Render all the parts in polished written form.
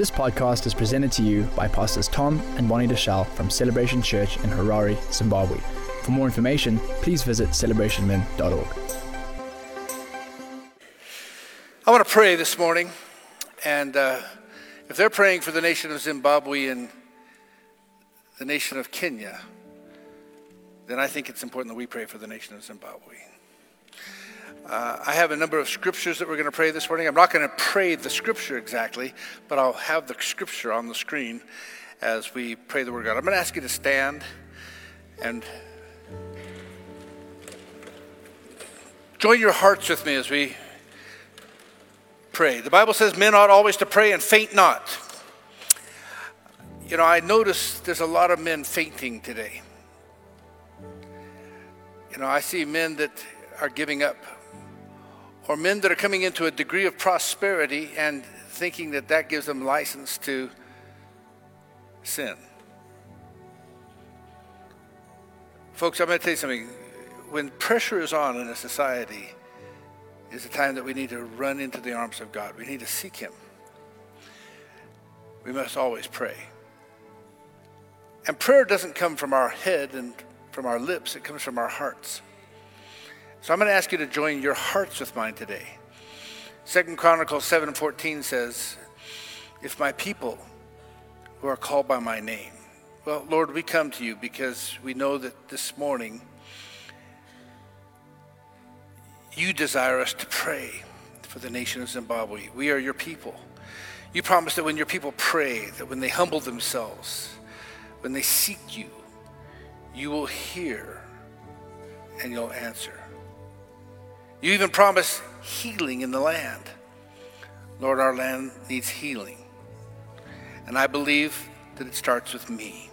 This podcast is presented to you by Pastors Tom and Bonnie DeShal from Celebration Church in Harare, Zimbabwe. For more information, please visit celebrationmin.org. I want to pray this morning, and if they're praying for the nation of Zimbabwe and the nation of Kenya, then I think it's important that we pray for the nation of Zimbabwe. I have a number of scriptures that we're going to pray this morning. I'm not going to pray the scripture exactly, but I'll have the scripture on the screen as we pray the word of God. I'm going to ask you to stand and join your hearts with me as we pray. The Bible says men ought always to pray and faint not. You know, I notice there's a lot of men fainting today. You know, I see men that are giving up, or men that are coming into a degree of prosperity and thinking that that gives them license to sin. Folks, I'm going to tell you something. When pressure is on in a society, it's a time that we need to run into the arms of God. We need to seek Him. We must always pray. And prayer doesn't come from our head and from our lips. It comes from our hearts. So I'm going to ask you to join your hearts with mine today. 2 Chronicles 7:14 says, if my people who are called by my name. Well, Lord, we come to you because we know that this morning you desire us to pray for the nation of Zimbabwe. We are your people. You promise that when your people pray, that when they humble themselves, when they seek you, you will hear and you'll answer. You even promise healing in the land. Lord, our land needs healing. And I believe that it starts with me.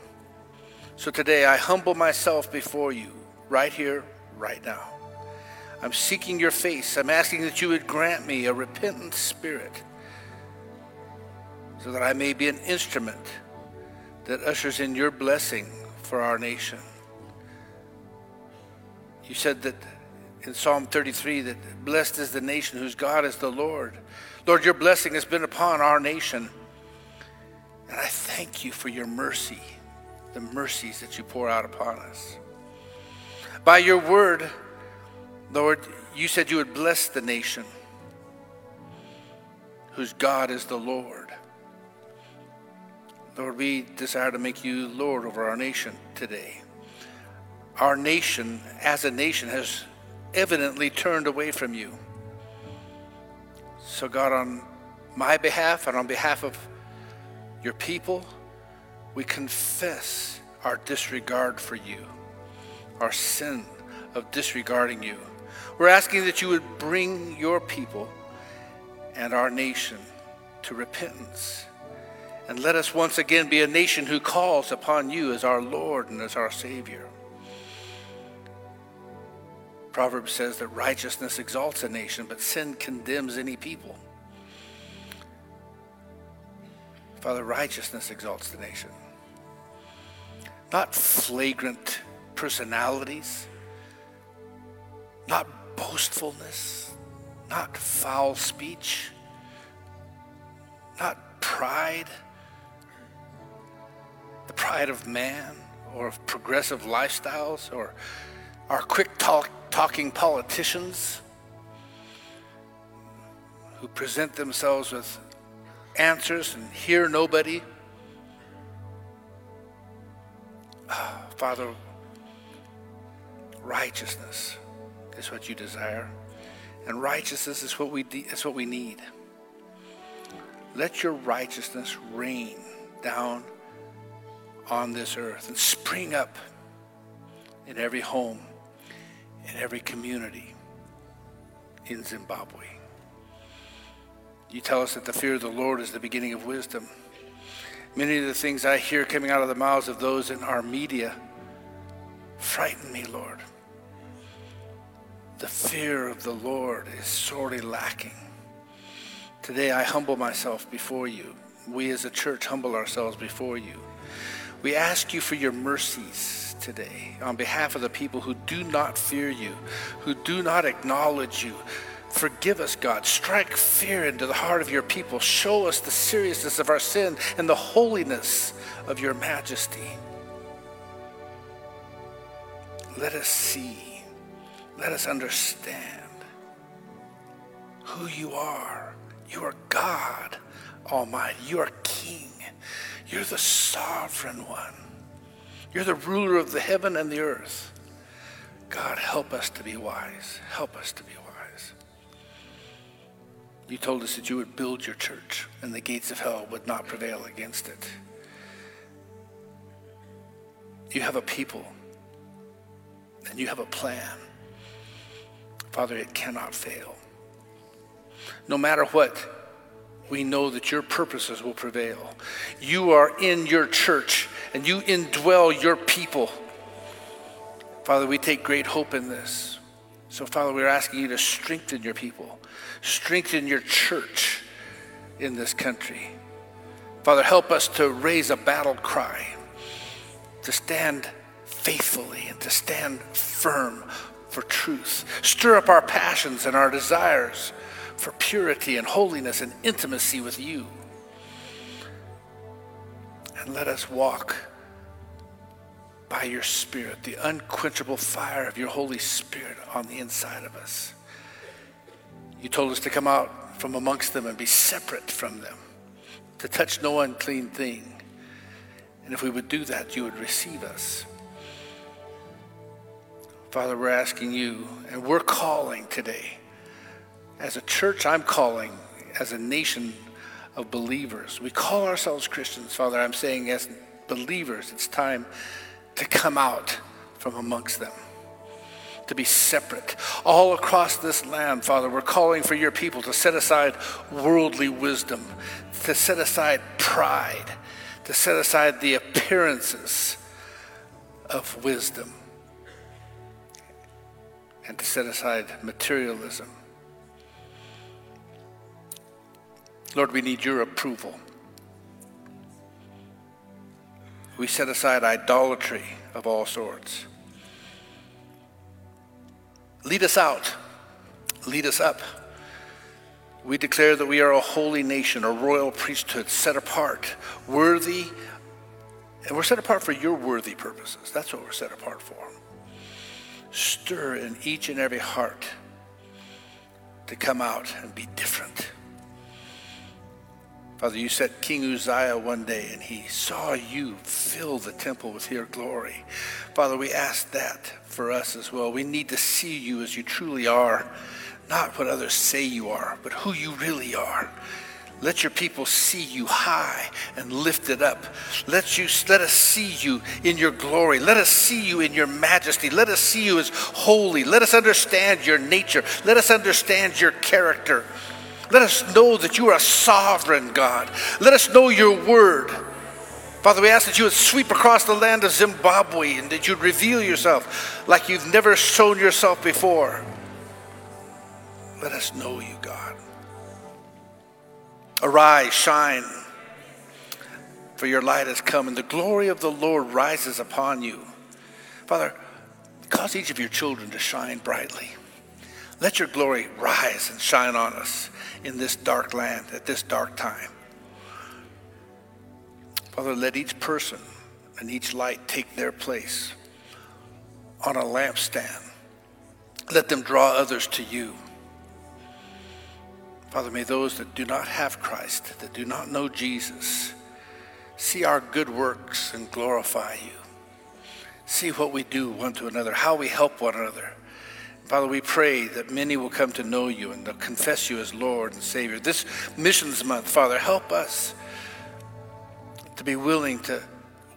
So today I humble myself before you, right here, right now. I'm seeking your face. I'm asking that you would grant me a repentant spirit so that I may be an instrument that ushers in your blessing for our nation. You said that in Psalm 33, that blessed is the nation whose God is the Lord. Lord, your blessing has been upon our nation. And I thank you for your mercy, the mercies that you pour out upon us. By your word, Lord, you said you would bless the nation whose God is the Lord. Lord, we desire to make you Lord over our nation today. Our nation, as a nation, has evidently turned away from you. So God, on my behalf and on behalf of your people, we confess our disregard for you, our sin of disregarding you. We're asking that you would bring your people and our nation to repentance, and let us once again be a nation who calls upon you as our Lord and as our Savior. Proverbs says that righteousness exalts a nation, but sin condemns any people. Father, righteousness exalts the nation. Not flagrant personalities, not boastfulness, not foul speech, not pride, the pride of man or of progressive lifestyles or our quick talking politicians who present themselves with answers and hear nobody. Father, righteousness is what you desire, and righteousness is what we need. Let your righteousness rain down on this earth and spring up in every home, in every community in Zimbabwe. You tell us that the fear of the Lord is the beginning of wisdom. Many of the things I hear coming out of the mouths of those in our media frighten me, Lord. The fear of the Lord is sorely lacking. Today I humble myself before you. We as a church humble ourselves before you. We ask you for your mercies today on behalf of the people who do not fear you, who do not acknowledge you, Forgive us, God. Strike fear into the heart of your people. Show us the seriousness of our sin and the holiness of your majesty. Let us see. Let us understand who you are. You are God Almighty. You are King. You're the sovereign one. You're the ruler of the heaven and the earth. God, help us to be wise. Help us to be wise. You told us that you would build your church and the gates of hell would not prevail against it. You have a people and you have a plan. Father, it cannot fail. No matter what, we know that your purposes will prevail. You are in your church and you indwell your people. Father, we take great hope in this. So, Father, we're asking you to strengthen your people, strengthen your church in this country. Father, help us to raise a battle cry, to stand faithfully and to stand firm for truth. Stir up our passions and our desires for purity and holiness and intimacy with you. And let us walk by your Spirit, the unquenchable fire of your Holy Spirit on the inside of us. You told us to come out from amongst them and be separate from them, to touch no unclean thing. And if we would do that, you would receive us. Father, we're asking you, and we're calling today. As a church, I'm calling as a nation of believers. We call ourselves Christians, Father. I'm saying as believers, it's time to come out from amongst them, to be separate. All across this land, Father, we're calling for your people to set aside worldly wisdom, to set aside pride, to set aside the appearances of wisdom, and to set aside materialism. Lord, we need your approval. We set aside idolatry of all sorts. Lead us out. Lead us up. We declare that we are a holy nation, a royal priesthood, set apart, worthy. And we're set apart for your worthy purposes. That's what we're set apart for. Stir in each and every heart to come out and be different. Father, you set King Uzziah one day and he saw you fill the temple with your glory. Father, we ask that for us as well. We need to see you as you truly are, not what others say you are, but who you really are. Let your people see you high and lifted up. Let us see you in your glory. Let us see you in your majesty. Let us see you as holy. Let us understand your nature. Let us understand your character. Let us know that you are a sovereign God. Let us know your word. Father, we ask that you would sweep across the land of Zimbabwe and that you'd reveal yourself like you've never shown yourself before. Let us know you, God. Arise, shine, for your light has come, and the glory of the Lord rises upon you. Father, cause each of your children to shine brightly. Let your glory rise and shine on us in this dark land, at this dark time. Father, let each person and each light take their place on a lampstand. Let them draw others to you. Father, may those that do not have Christ, that do not know Jesus, see our good works and glorify you. See what we do one to another, how we help one another. Father, we pray that many will come to know you and they'll confess you as Lord and Savior. This missions month, Father, help us to be willing to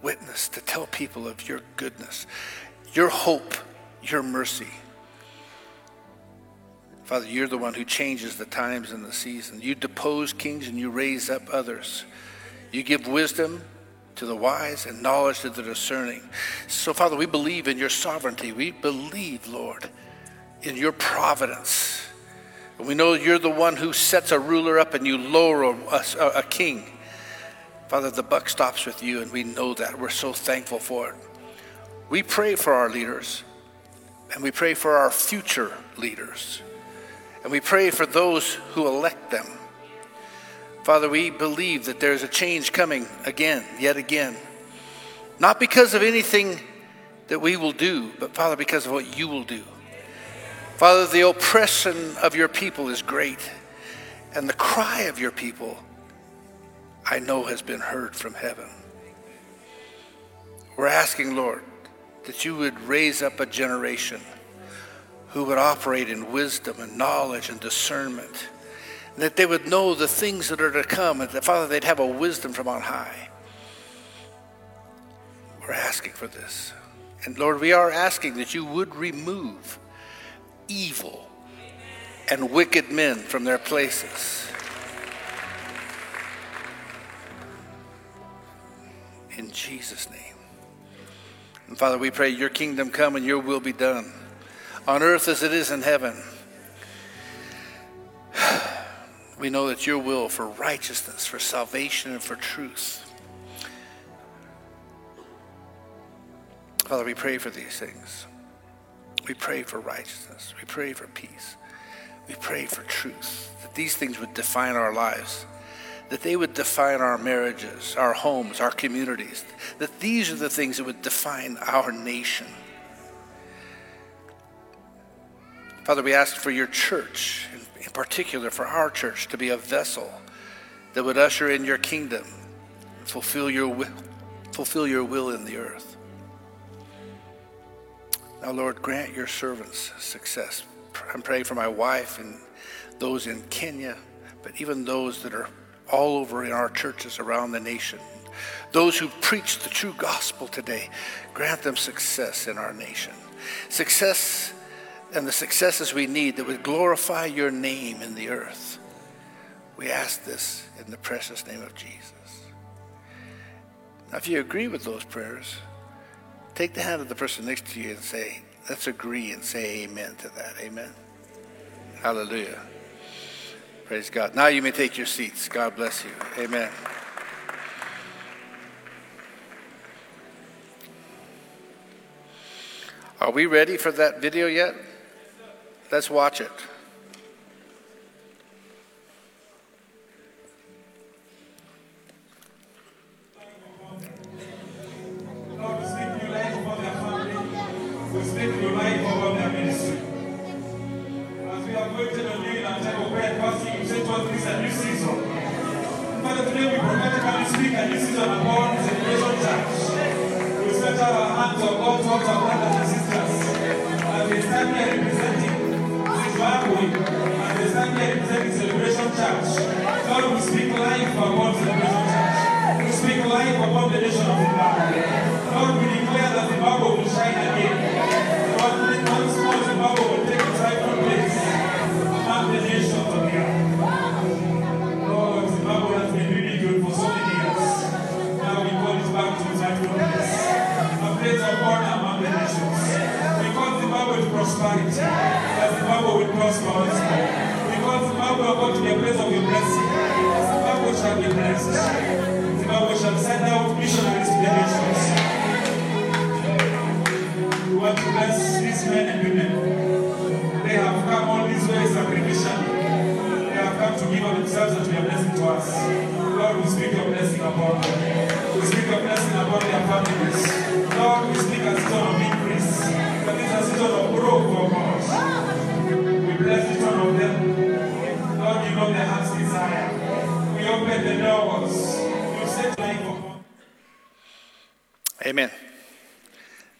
witness, to tell people of your goodness, your hope, your mercy. Father, you're the one who changes the times and the seasons. You depose kings and you raise up others. You give wisdom to the wise and knowledge to the discerning. So, Father, we believe in your sovereignty. We believe, Lord, in your providence. And we know you're the one who sets a ruler up and you lower a king. Father, the buck stops with you, and we know that. We're so thankful for it. We pray for our leaders, and we pray for our future leaders. And we pray for those who elect them. Father, we believe that there's a change coming again, yet again. Not because of anything that we will do, but Father, because of what you will do. Father, the oppression of your people is great, and the cry of your people, I know, has been heard from heaven. We're asking, Lord, that you would raise up a generation who would operate in wisdom and knowledge and discernment, and that they would know the things that are to come, and that, Father, they'd have a wisdom from on high. We're asking for this. And Lord, we are asking that you would remove evil and wicked men from their places. In Jesus' name. And Father, we pray your kingdom come and your will be done on earth as it is in heaven. We know that your will for righteousness, for salvation, and for truth. Father, we pray for these things. We pray for righteousness. We pray for peace. We pray for truth, that these things would define our lives, that they would define our marriages, our homes, our communities, that these are the things that would define our nation. Father, we ask for your church, in particular for our church, to be a vessel that would usher in your kingdom, fulfill your will in the earth. Now, Lord, grant your servants success. I'm praying for my wife and those in Kenya, but even those that are all over in our churches around the nation. Those who preach the true gospel today, grant them success in our nation. Success and the successes we need that would glorify your name in the earth. We ask this in the precious name of Jesus. Now, if you agree with those prayers, take the hand of the person next to you and say, let's agree and say amen to that. Amen. Hallelujah. Praise God. Now you may take your seats. God bless you. Amen. Are we ready for that video yet? Let's watch it. Lord, save your life for their family. We save your life for their ministry. As we have waited on you in our time of prayer and fasting, you said to us, this is a new season. Father, today we prophetically speak a new season upon the Celebration Church. We set our hands on all sorts of brothers and sisters. And we stand here representing Zimbabwe. And we stand here representing Celebration Church. Lord, we speak life upon Celebration Church. We speak life upon the nation of Zimbabwe. Lord, we declare that Zimbabwe will shine again. Lord, once more Zimbabwe will take its rightful place among the nations of the earth. Lord, Zimbabwe has been really good for so many years. Now we call it back to its rightful place, a place of honor among the nations. We call Zimbabwe to prosperity, that Zimbabwe will prosper once more. We call Zimbabwe about to be a place of your blessing. Zimbabwe shall be blessed. Zimbabwe shall send out missionaries to the nations. We want to bless these men and women. They have come all these ways sacrificially. They have come to give up themselves and to be a blessing to us. Lord, we speak your blessing upon them. We speak your blessing upon their families. Lord, we speak a season of increase. But this is a season of growth for us. We bless each one of them. Lord, you know their heart's desire. We open the doors. Amen.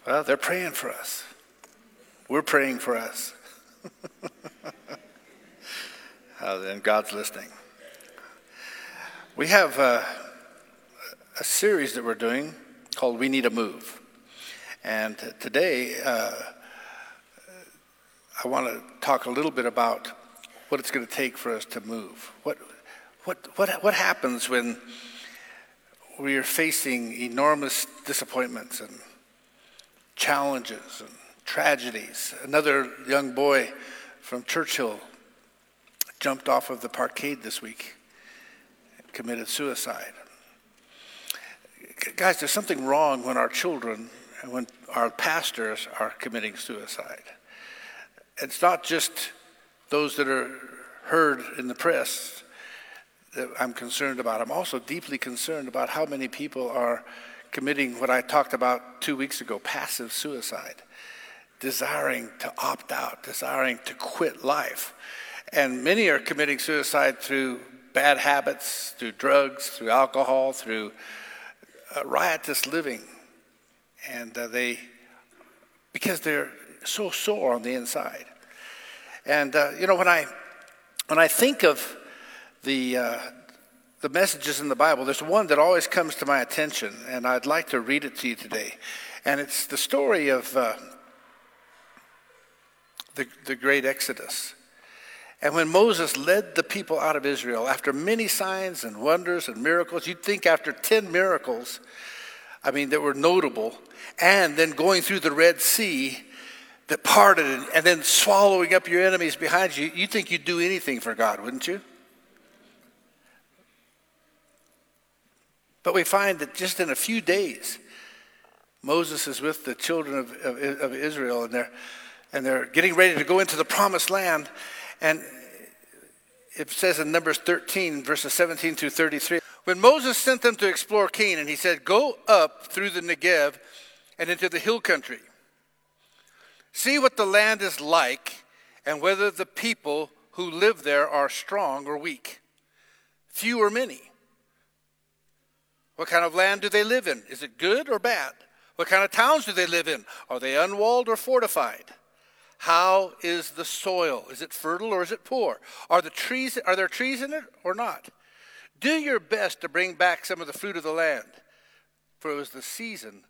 Well, they're praying for us. We're praying for us. And God's listening. We have a series that we're doing called We Need a Move. And today, I want to talk a little bit about what it's going to take for us to move. What happens when we are facing enormous disappointments and challenges and tragedies? Another young boy from Churchill jumped off of the parkade this week and committed suicide. Guys, there's something wrong when our children and when our pastors are committing suicide. It's not just those that are heard in the press that I'm concerned about. I'm also deeply concerned about how many people are committing what I talked about 2 weeks ago, passive suicide, desiring to opt out, desiring to quit life. And many are committing suicide through bad habits, through drugs, through alcohol, through riotous living. And because they're so sore on the inside. And, when I think of the messages in the Bible, there's one that always comes to my attention, and I'd like to read it to you today. And it's the story of the great Exodus. And when Moses led the people out of Israel, after many signs and wonders and miracles, you'd think after 10 miracles, that were notable, and then going through the Red Sea that parted and then swallowing up your enemies behind you, you'd think you'd do anything for God, wouldn't you? But we find that just in a few days, Moses is with the children of Israel, and they're getting ready to go into the Promised Land. And it says in Numbers 13, verses 17 through 33, when Moses sent them to explore Canaan, he said, "Go up through the Negev and into the hill country. See what the land is like and whether the people who live there are strong or weak, few or many. What kind of land do they live in? Is it good or bad? What kind of towns do they live in? Are they unwalled or fortified? How is the soil? Is it fertile or is it poor? Are there trees in it or not? Do your best to bring back some of the fruit of the land." For it was the season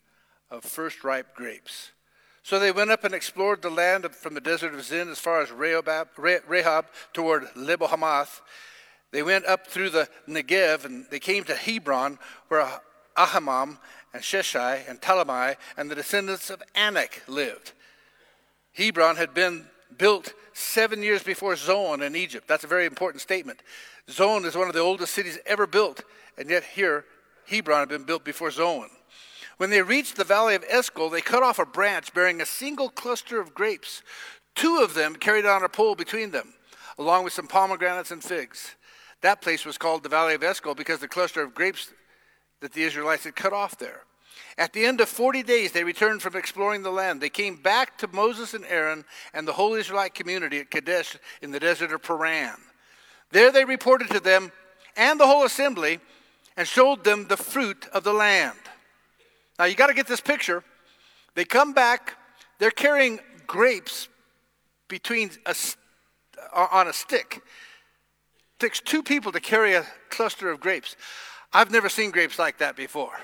of first ripe grapes. So they went up and explored the land from the desert of Zin as far as Rehob toward Lebo-Hamath. They went up through the Negev, and they came to Hebron, where Ahiman and Sheshai and Talmai and the descendants of Anak lived. Hebron had been built 7 years before Zoan in Egypt. That's a very important statement. Zoan is one of the oldest cities ever built, and yet here Hebron had been built before Zoan. When they reached the valley of Eshcol, they cut off a branch bearing a single cluster of grapes. Two of them carried on a pole between them, along with some pomegranates and figs. That place was called the Valley of Eshcol because the cluster of grapes that the Israelites had cut off there. At the end of 40 days, they returned from exploring the land. They came back to Moses and Aaron and the whole Israelite community at Kadesh in the desert of Paran. There they reported to them and the whole assembly and showed them the fruit of the land. Now, you got to get this picture. They come back. They're carrying grapes on a stick. It takes two people to carry a cluster of grapes. I've never seen grapes like that before.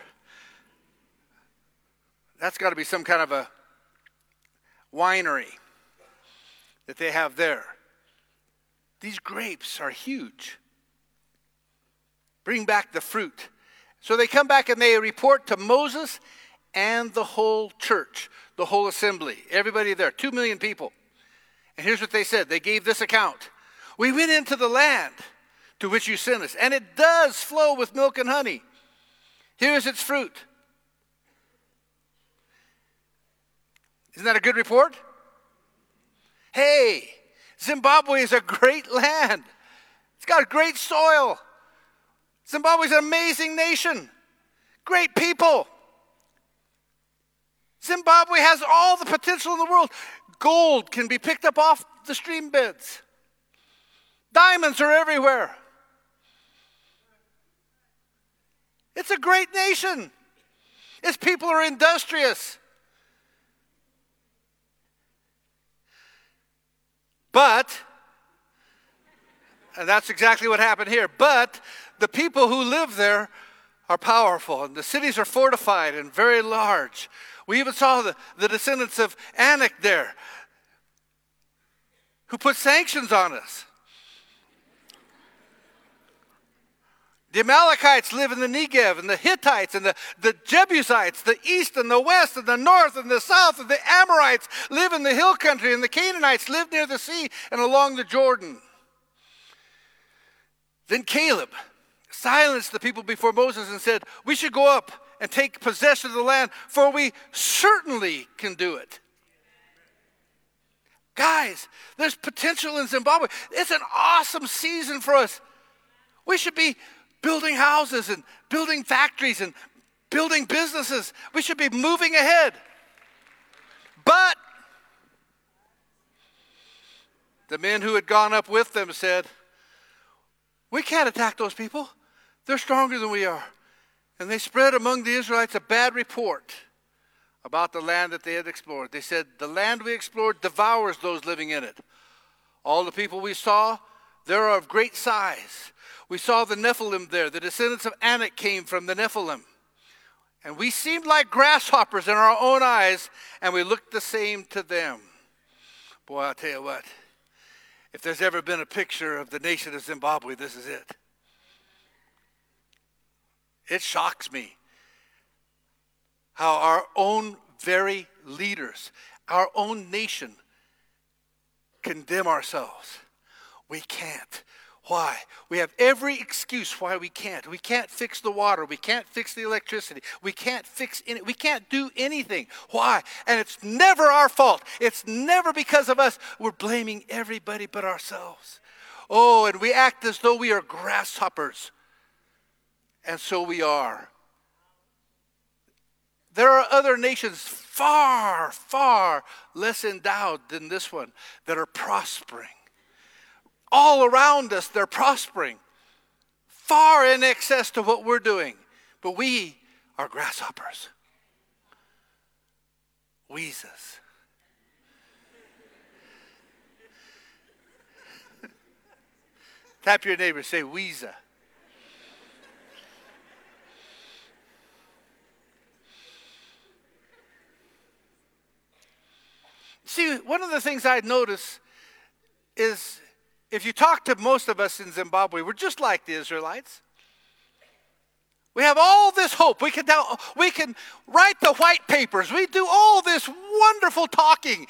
That's got to be some kind of a winery that they have there. These grapes are huge. Bring back the fruit. So they come back and they report to Moses and the whole church, the whole assembly, everybody there, 2 million people. And here's what they said. They gave this account. "We went into the land to which you sent us, and it does flow with milk and honey. Here is its fruit." Isn't that a good report? Hey, Zimbabwe is a great land. It's got great soil. Zimbabwe is an amazing nation. Great people. Zimbabwe has all the potential in the world. Gold can be picked up off the stream beds. Diamonds are everywhere. It's a great nation. Its people are industrious. And that's exactly what happened here, but the people who live there are powerful, and the cities are fortified and very large. We even saw the descendants of Anak there who put sanctions on us. The Amalekites live in the Negev, and the Hittites, and the Jebusites, the east and the west and the north and the south, and the Amorites live in the hill country, and the Canaanites live near the sea and along the Jordan. Then Caleb silenced the people before Moses and said, "We should go up and take possession of the land, for we certainly can do it." Guys, there's potential in Zimbabwe. It's an awesome season for us. We should be building houses and building factories and building businesses. We should be moving ahead. But the men who had gone up with them said, we can't attack those people. They're stronger than we are. And they spread among the Israelites a bad report about the land that they had explored. They said, the land we explored devours those living in it. All the people we saw, they are of great size. We saw the Nephilim there. The descendants of Anak came from the Nephilim. And we seemed like grasshoppers in our own eyes, and we looked the same to them. Boy, I'll tell you what. If there's ever been a picture of the nation of Zimbabwe, this is it. It shocks me how our own very leaders, our own nation, condemn ourselves. We can't. Why? We have every excuse why we can't. We can't fix the water. We can't fix the electricity. We can't fix any. We can't do anything. Why? And it's never our fault. It's never because of us. We're blaming everybody but ourselves. Oh, and we act as though we are grasshoppers. And so we are. There are other nations far, far less endowed than this one that are prospering. All around us, they're prospering, far in excess to what we're doing. But we are grasshoppers. Wheezes. Tap your neighbor, say wheezer. See, one of the things I'd notice is, if you talk to most of us in Zimbabwe, we're just like the Israelites. We have all this hope. We can write the white papers. We do all this wonderful talking.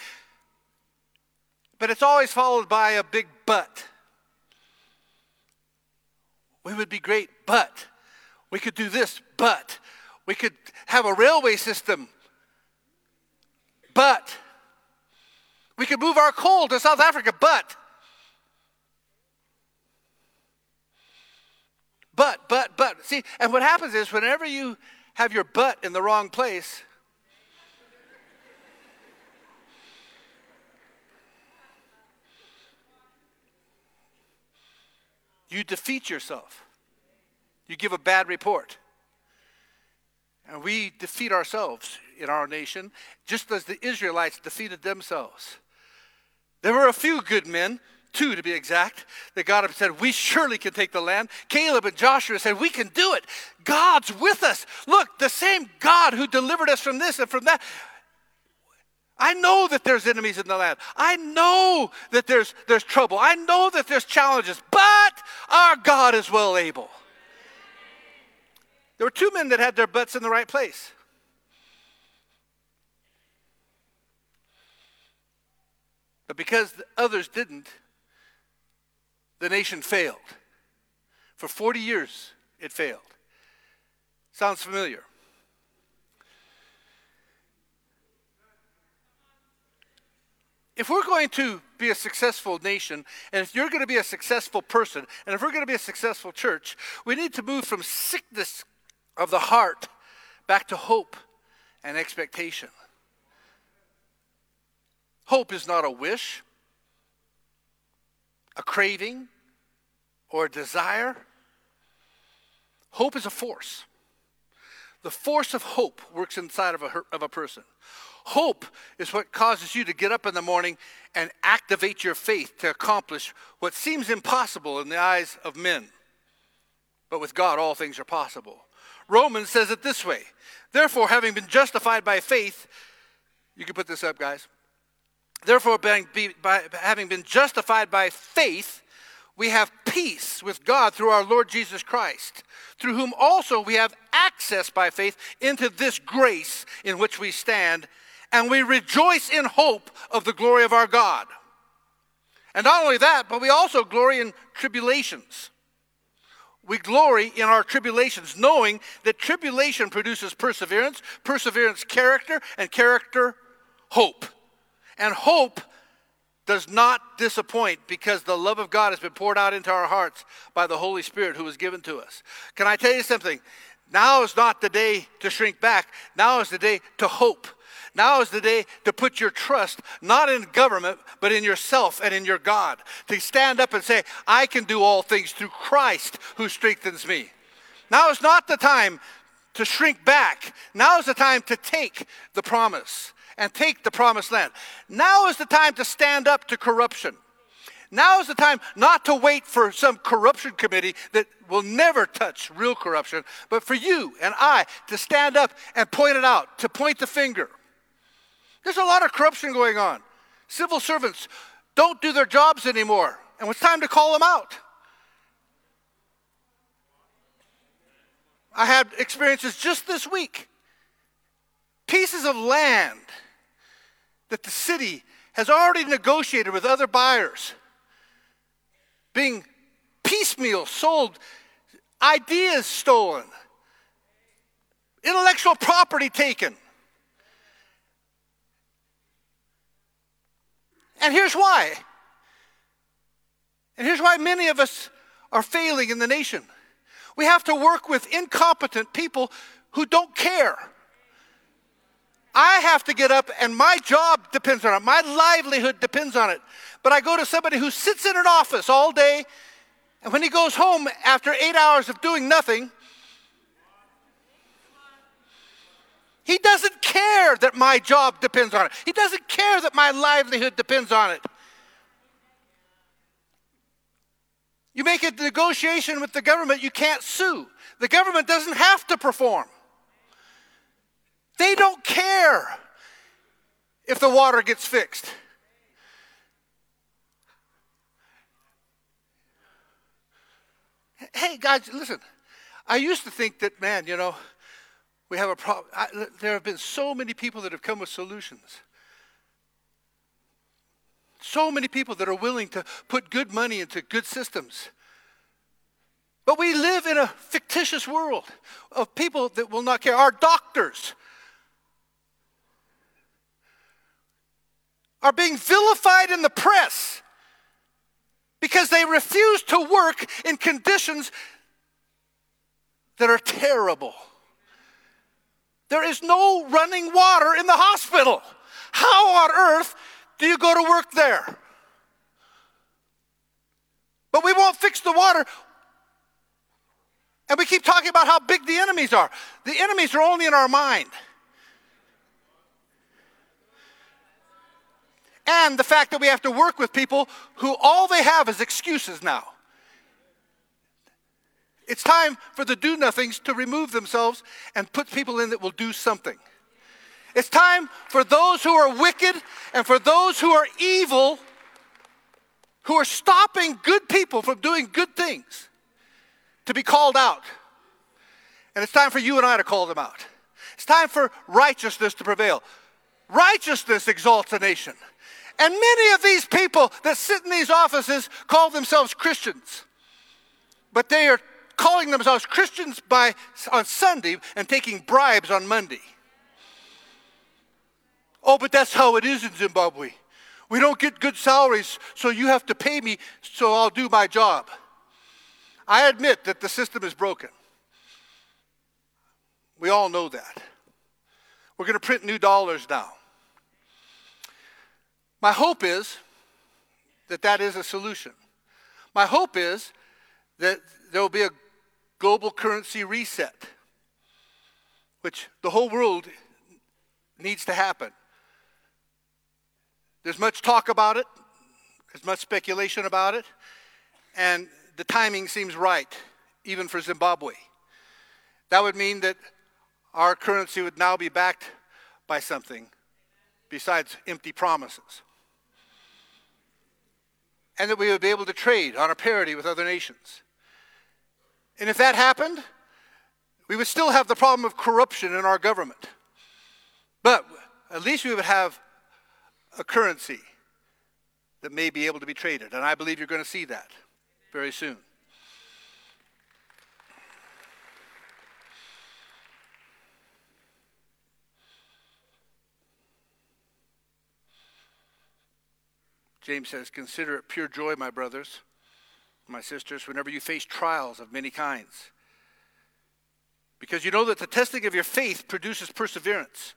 But it's always followed by a big but. We would be great, but. We could do this, but. We could have a railway system, but. We could move our coal to South Africa, but. But. See, and what happens is whenever you have your butt in the wrong place, you defeat yourself. You give a bad report. And we defeat ourselves in our nation, just as the Israelites defeated themselves. There were a few good men, two to be exact, that got up and said, we surely can take the land. Caleb and Joshua said, we can do it. God's with us. Look, the same God who delivered us from this and from that. I know that there's enemies in the land. I know that there's trouble. I know that there's challenges, but our God is well able. There were two men that had their butts in the right place. But because the others didn't, the nation failed. For 40 years, it failed. Sounds familiar. If we're going to be a successful nation, and if you're going to be a successful person, and if we're going to be a successful church, we need to move from sickness of the heart back to hope and expectation. Hope is not a wish, a craving, or a desire. Hope is a force. The force of hope works inside of a person. Hope is what causes you to get up in the morning and activate your faith to accomplish what seems impossible in the eyes of men. But with God, all things are possible. Romans says it this way. Therefore, having been justified by faith, you can put this up, guys. Therefore, having been justified by faith, we have peace with God through our Lord Jesus Christ, through whom also we have access by faith into this grace in which we stand, and we rejoice in hope of the glory of our God. And not only that, but we also glory in tribulations. We glory in our tribulations, knowing that tribulation produces perseverance, perseverance character, and character hope. And hope does not disappoint because the love of God has been poured out into our hearts by the Holy Spirit who was given to us. Can I tell you something? Now is not the day to shrink back. Now is the day to hope. Now is the day to put your trust, not in government, but in yourself and in your God. To stand up and say, I can do all things through Christ who strengthens me. Now is not the time to shrink back. Now is the time to take the promise and take the promised land. Now is the time to stand up to corruption. Now is the time not to wait for some corruption committee that will never touch real corruption, but for you and I to stand up and point it out, to point the finger. There's a lot of corruption going on. Civil servants don't do their jobs anymore, and it's time to call them out. I had experiences just this week. Pieces of land that the city has already negotiated with other buyers, being piecemeal sold, ideas stolen, intellectual property taken. And here's why. And here's why many of us are failing in the nation. We have to work with incompetent people who don't care. I have to get up and my job depends on it. My livelihood depends on it. But I go to somebody who sits in an office all day, and when he goes home after 8 hours of doing nothing, he doesn't care that my job depends on it. He doesn't care that my livelihood depends on it. You make a negotiation with the government, you can't sue. The government doesn't have to perform. They don't care if the water gets fixed. Hey, guys, listen. I used to think that, man, you know, we have a problem. There have been so many people that have come with solutions. So many people that are willing to put good money into good systems. But we live in a fictitious world of people that will not care. Our doctors are being vilified in the press because they refuse to work in conditions that are terrible. There is no running water in the hospital. How on earth do you go to work there? But we won't fix the water. And we keep talking about how big the enemies are. The enemies are only in our mind. And the fact that we have to work with people who all they have is excuses now. It's time for the do-nothings to remove themselves and put people in that will do something. It's time for those who are wicked and for those who are evil, who are stopping good people from doing good things, to be called out. And it's time for you and I to call them out. It's time for righteousness to prevail. Righteousness exalts a nation. And many of these people that sit in these offices call themselves Christians. But they are calling themselves Christians on Sunday and taking bribes on Monday. Oh, but that's how it is in Zimbabwe. We don't get good salaries, so you have to pay me so I'll do my job. I admit that the system is broken. We all know that. We're going to print new dollars now. My hope is that that is a solution. My hope is that there will be a global currency reset, which the whole world needs to happen. There's much talk about it. There's much speculation about it. And the timing seems right, even for Zimbabwe. That would mean that our currency would now be backed by something besides empty promises. And that we would be able to trade on a parity with other nations. And if that happened, we would still have the problem of corruption in our government. But at least we would have a currency that may be able to be traded. And I believe you're going to see that very soon. James says, "Consider it pure joy, my brothers, my sisters, whenever you face trials of many kinds, because you know that the testing of your faith produces perseverance.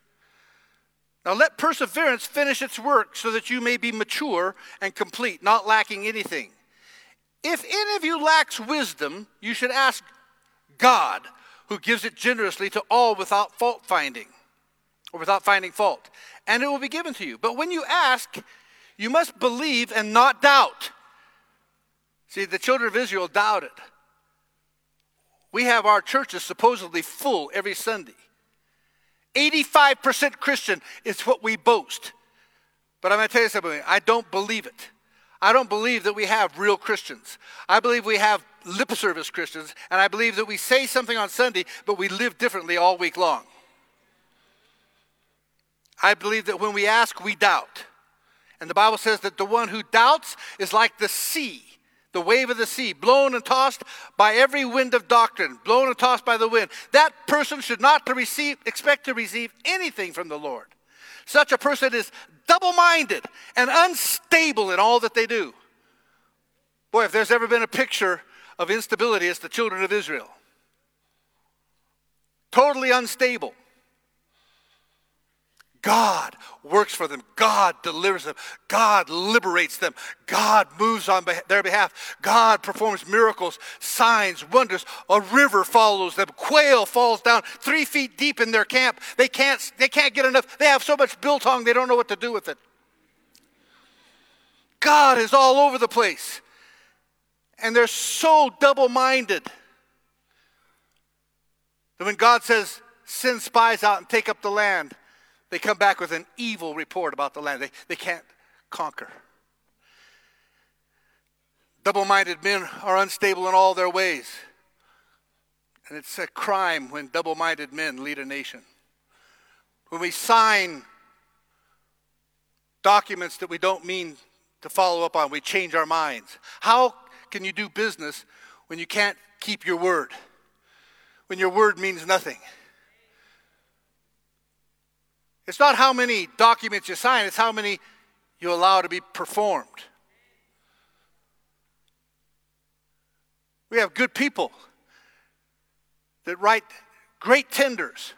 Now let perseverance finish its work so that you may be mature and complete, not lacking anything. If any of you lacks wisdom, you should ask God, who gives it generously to all without finding fault, and it will be given to you. But when you ask, you must believe and not doubt." See, the children of Israel doubted. We have our churches supposedly full every Sunday. 85% Christian is what we boast. But I'm going to tell you something. I don't believe it. I don't believe that we have real Christians. I believe we have lip service Christians, and I believe that we say something on Sunday, but we live differently all week long. I believe that when we ask, we doubt. And the Bible says that the one who doubts is like the sea, the wave of the sea, blown and tossed by every wind of doctrine, blown and tossed by the wind. That person should not expect to receive anything from the Lord. Such a person is double-minded and unstable in all that they do. Boy, if there's ever been a picture of instability, it's the children of Israel. Totally unstable. God works for them. God delivers them. God liberates them. God moves on their behalf. God performs miracles, signs, wonders. A river follows them. Quail falls down 3 feet deep in their camp. They can't get enough. They have so much biltong they don't know what to do with it. God is all over the place. And they're so double-minded that when God says, "Send spies out and take up the land," they come back with an evil report about the land. They can't conquer. Double-minded men are unstable in all their ways. And it's a crime when double-minded men lead a nation. When we sign documents that we don't mean to follow up on, we change our minds. How can you do business when you can't keep your word? When your word means nothing? It's not how many documents you sign, it's how many you allow to be performed. We have good people that write great tenders,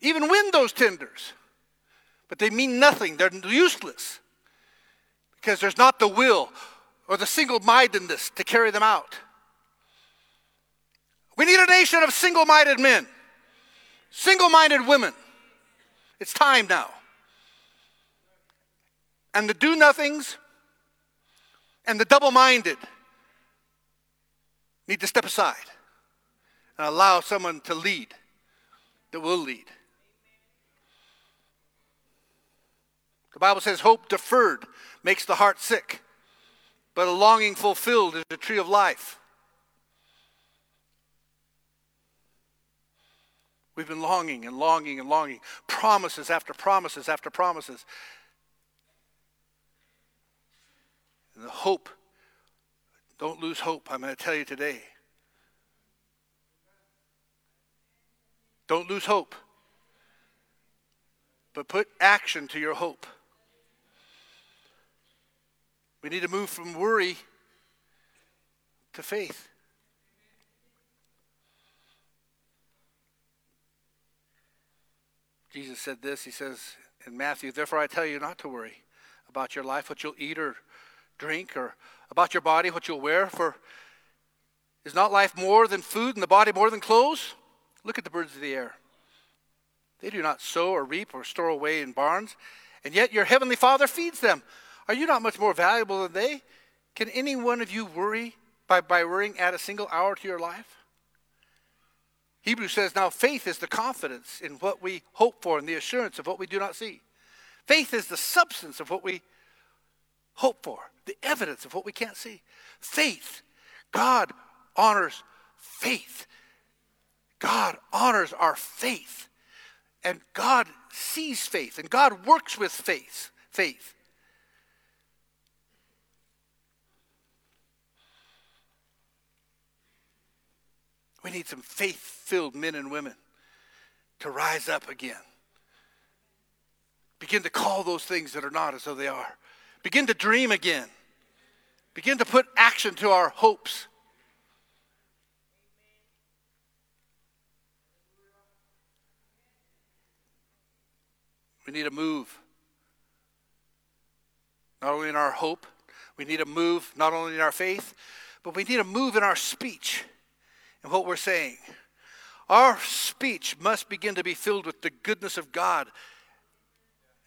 even win those tenders, but they mean nothing. They're useless because there's not the will or the single-mindedness to carry them out. We need a nation of single-minded men. Single-minded women. It's time now. And the do-nothings and the double-minded need to step aside and allow someone to lead that will lead. The Bible says hope deferred makes the heart sick, but a longing fulfilled is the tree of life. We've been longing and longing and longing. Promises after promises after promises. And the hope. Don't lose hope. I'm going to tell you today. Don't lose hope. But put action to your hope. We need to move from worry to faith. Jesus said this, he says in Matthew, "Therefore I tell you not to worry about your life, what you'll eat or drink, or about your body, what you'll wear. For is not life more than food and the body more than clothes? Look at the birds of the air. They do not sow or reap or store away in barns, and yet your heavenly Father feeds them. Are you not much more valuable than they? Can any one of you worry by worrying add a single hour to your life?" Hebrews says, now faith is the confidence in what we hope for and the assurance of what we do not see. Faith is the substance of what we hope for, the evidence of what we can't see. Faith. God honors faith. God honors our faith. And God sees faith. And God works with faith. We need some faith-filled men and women to rise up again. Begin to call those things that are not as though they are. Begin to dream again. Begin to put action to our hopes. We need a move. Not only in our hope, we need a move not only in our faith, but we need a move in our speech and what we're saying. Our speech must begin to be filled with the goodness of God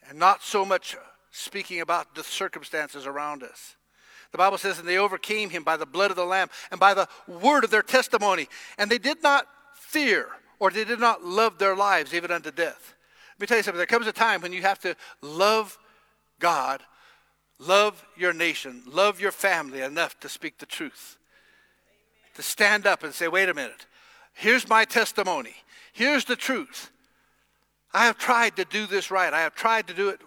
and not so much speaking about the circumstances around us. The Bible says, and they overcame him by the blood of the Lamb and by the word of their testimony. And they did not fear, or they did not love their lives even unto death. Let me tell you something. There comes a time when you have to love God, love your nation, love your family enough to speak the truth. Amen. To stand up and say, wait a minute. Here's my testimony. Here's the truth. I have tried to do this right. I have tried to do it.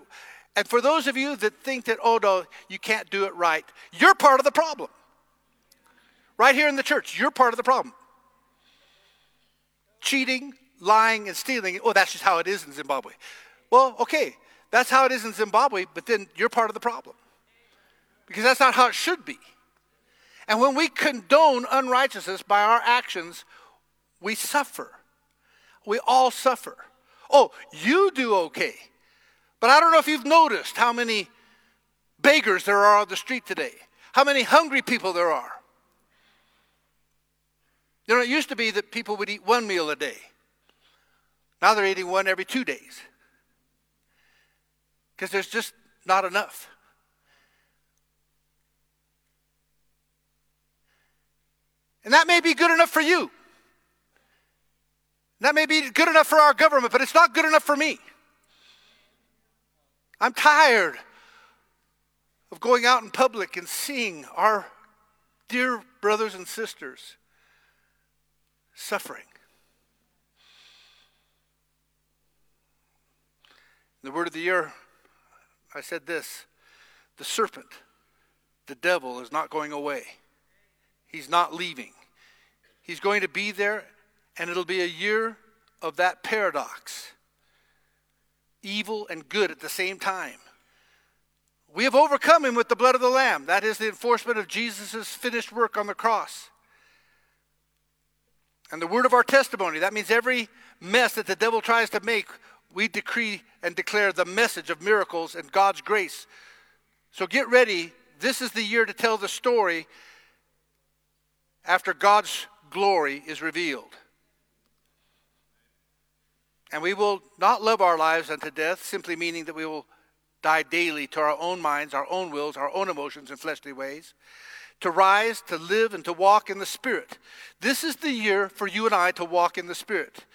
And for those of you that think that, oh no, you can't do it right, you're part of the problem. Right here in the church, you're part of the problem. Cheating, lying, and stealing. Oh, that's just how it is in Zimbabwe. Well, okay. That's how it is in Zimbabwe, but then you're part of the problem. Because that's not how it should be. And when we condone unrighteousness by our actions, we suffer. We all suffer. Oh, you do okay. But I don't know if you've noticed how many beggars there are on the street today. How many hungry people there are. You know, it used to be that people would eat one meal a day. Now they're eating one every 2 days. Because there's just not enough. And that may be good enough for you. That may be good enough for our government, but it's not good enough for me. I'm tired of going out in public and seeing our dear brothers and sisters suffering. In the word of the year, I said this: the serpent, the devil, is not going away. He's not leaving. He's going to be there, and it'll be a year of that paradox. Evil and good at the same time. We have overcome him with the blood of the Lamb. That is the enforcement of Jesus' finished work on the cross. And the word of our testimony. That means every mess that the devil tries to make, we decree and declare the message of miracles and God's grace. So get ready. This is the year to tell the story after God's glory is revealed. And we will not love our lives unto death, simply meaning that we will die daily to our own minds, our own wills, our own emotions and fleshly ways. To rise, to live, and to walk in the Spirit. This is the year for you and I to walk in the Spirit.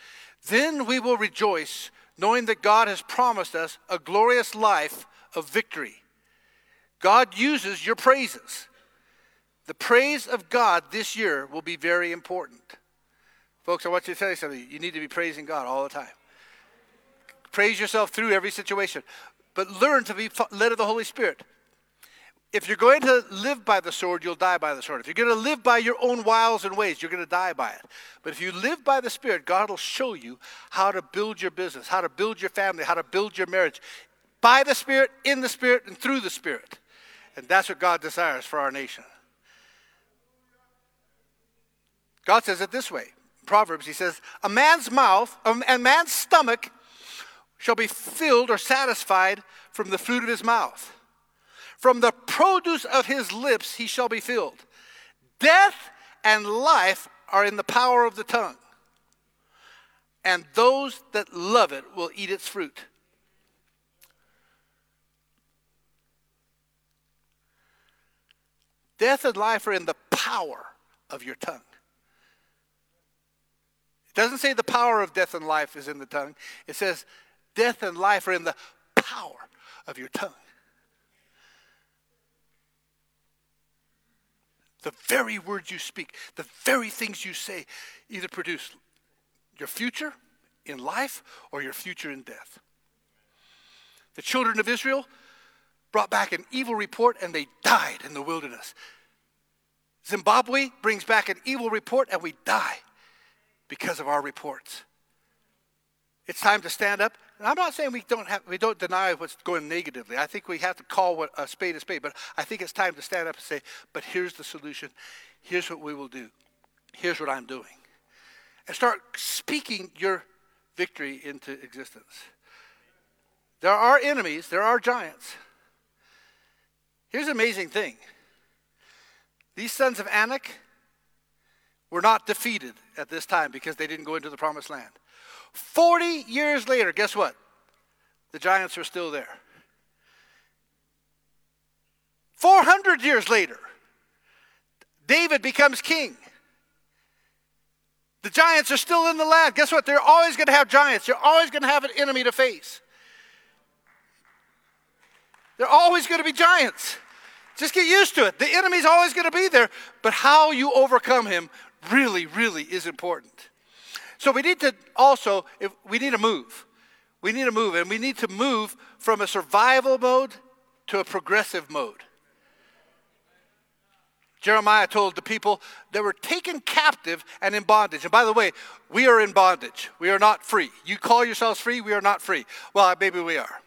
Then we will rejoice, knowing that God has promised us a glorious life of victory. God uses your praises. The praise of God this year will be very important. Folks, I want you to tell you something. You need to be praising God all the time. Praise yourself through every situation. But learn to be led of the Holy Spirit. If you're going to live by the sword, you'll die by the sword. If you're going to live by your own wiles and ways, you're going to die by it. But if you live by the Spirit, God will show you how to build your business, how to build your family, how to build your marriage. By the Spirit, in the Spirit, and through the Spirit. And that's what God desires for our nation. God says it this way. Proverbs, he says, a man's mouth, a man's stomach shall be filled or satisfied from the fruit of his mouth. From the produce of his lips he shall be filled. Death and life are in the power of the tongue, and those that love it will eat its fruit. Death and life are in the power of your tongue. It doesn't say the power of death and life is in the tongue. It says death and life are in the power of your tongue. The very words you speak, the very things you say, either produce your future in life or your future in death. The children of Israel brought back an evil report and they died in the wilderness. Zimbabwe brings back an evil report and we die because of our reports. It's time to stand up. And I'm not saying we don't deny what's going negatively. I think we have to call what a spade, but I think it's time to stand up and say, but here's the solution. Here's what we will do. Here's what I'm doing. And start speaking your victory into existence. There are enemies, there are giants. Here's an amazing thing. These sons of Anak were not defeated at this time because they didn't go into the promised land. 40 years later, guess what? The giants are still there. 400 years later, David becomes king. The giants are still in the land. Guess what? They're always going to have giants. They're always going to have an enemy to face. They're always going to be giants. Just get used to it. The enemy's always going to be there, but how you overcome him really, really is important. So we need to also, we need to move. We need to move, and we need to move from a survival mode to a progressive mode. Jeremiah told the people they were taken captive and in bondage. And by the way, we are in bondage. We are not free. You call yourselves free, we are not free. Well, maybe we are.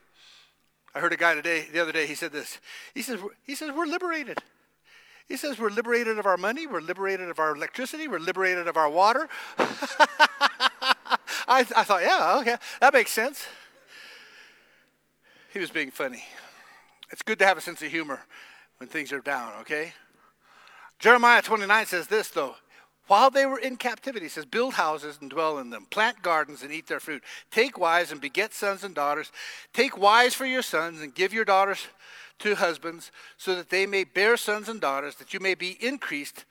I heard a guy the other day, he said this. He says, we're liberated. He says, we're liberated of our money. We're liberated of our electricity. We're liberated of our water. I thought, yeah, okay, that makes sense. He was being funny. It's good to have a sense of humor when things are down, okay? Jeremiah 29 says this, though. While they were in captivity, it says, build houses and dwell in them. Plant gardens and eat their fruit. Take wives and beget sons and daughters. Take wives for your sons and give your daughters to husbands so that they may bear sons and daughters, that you may be increased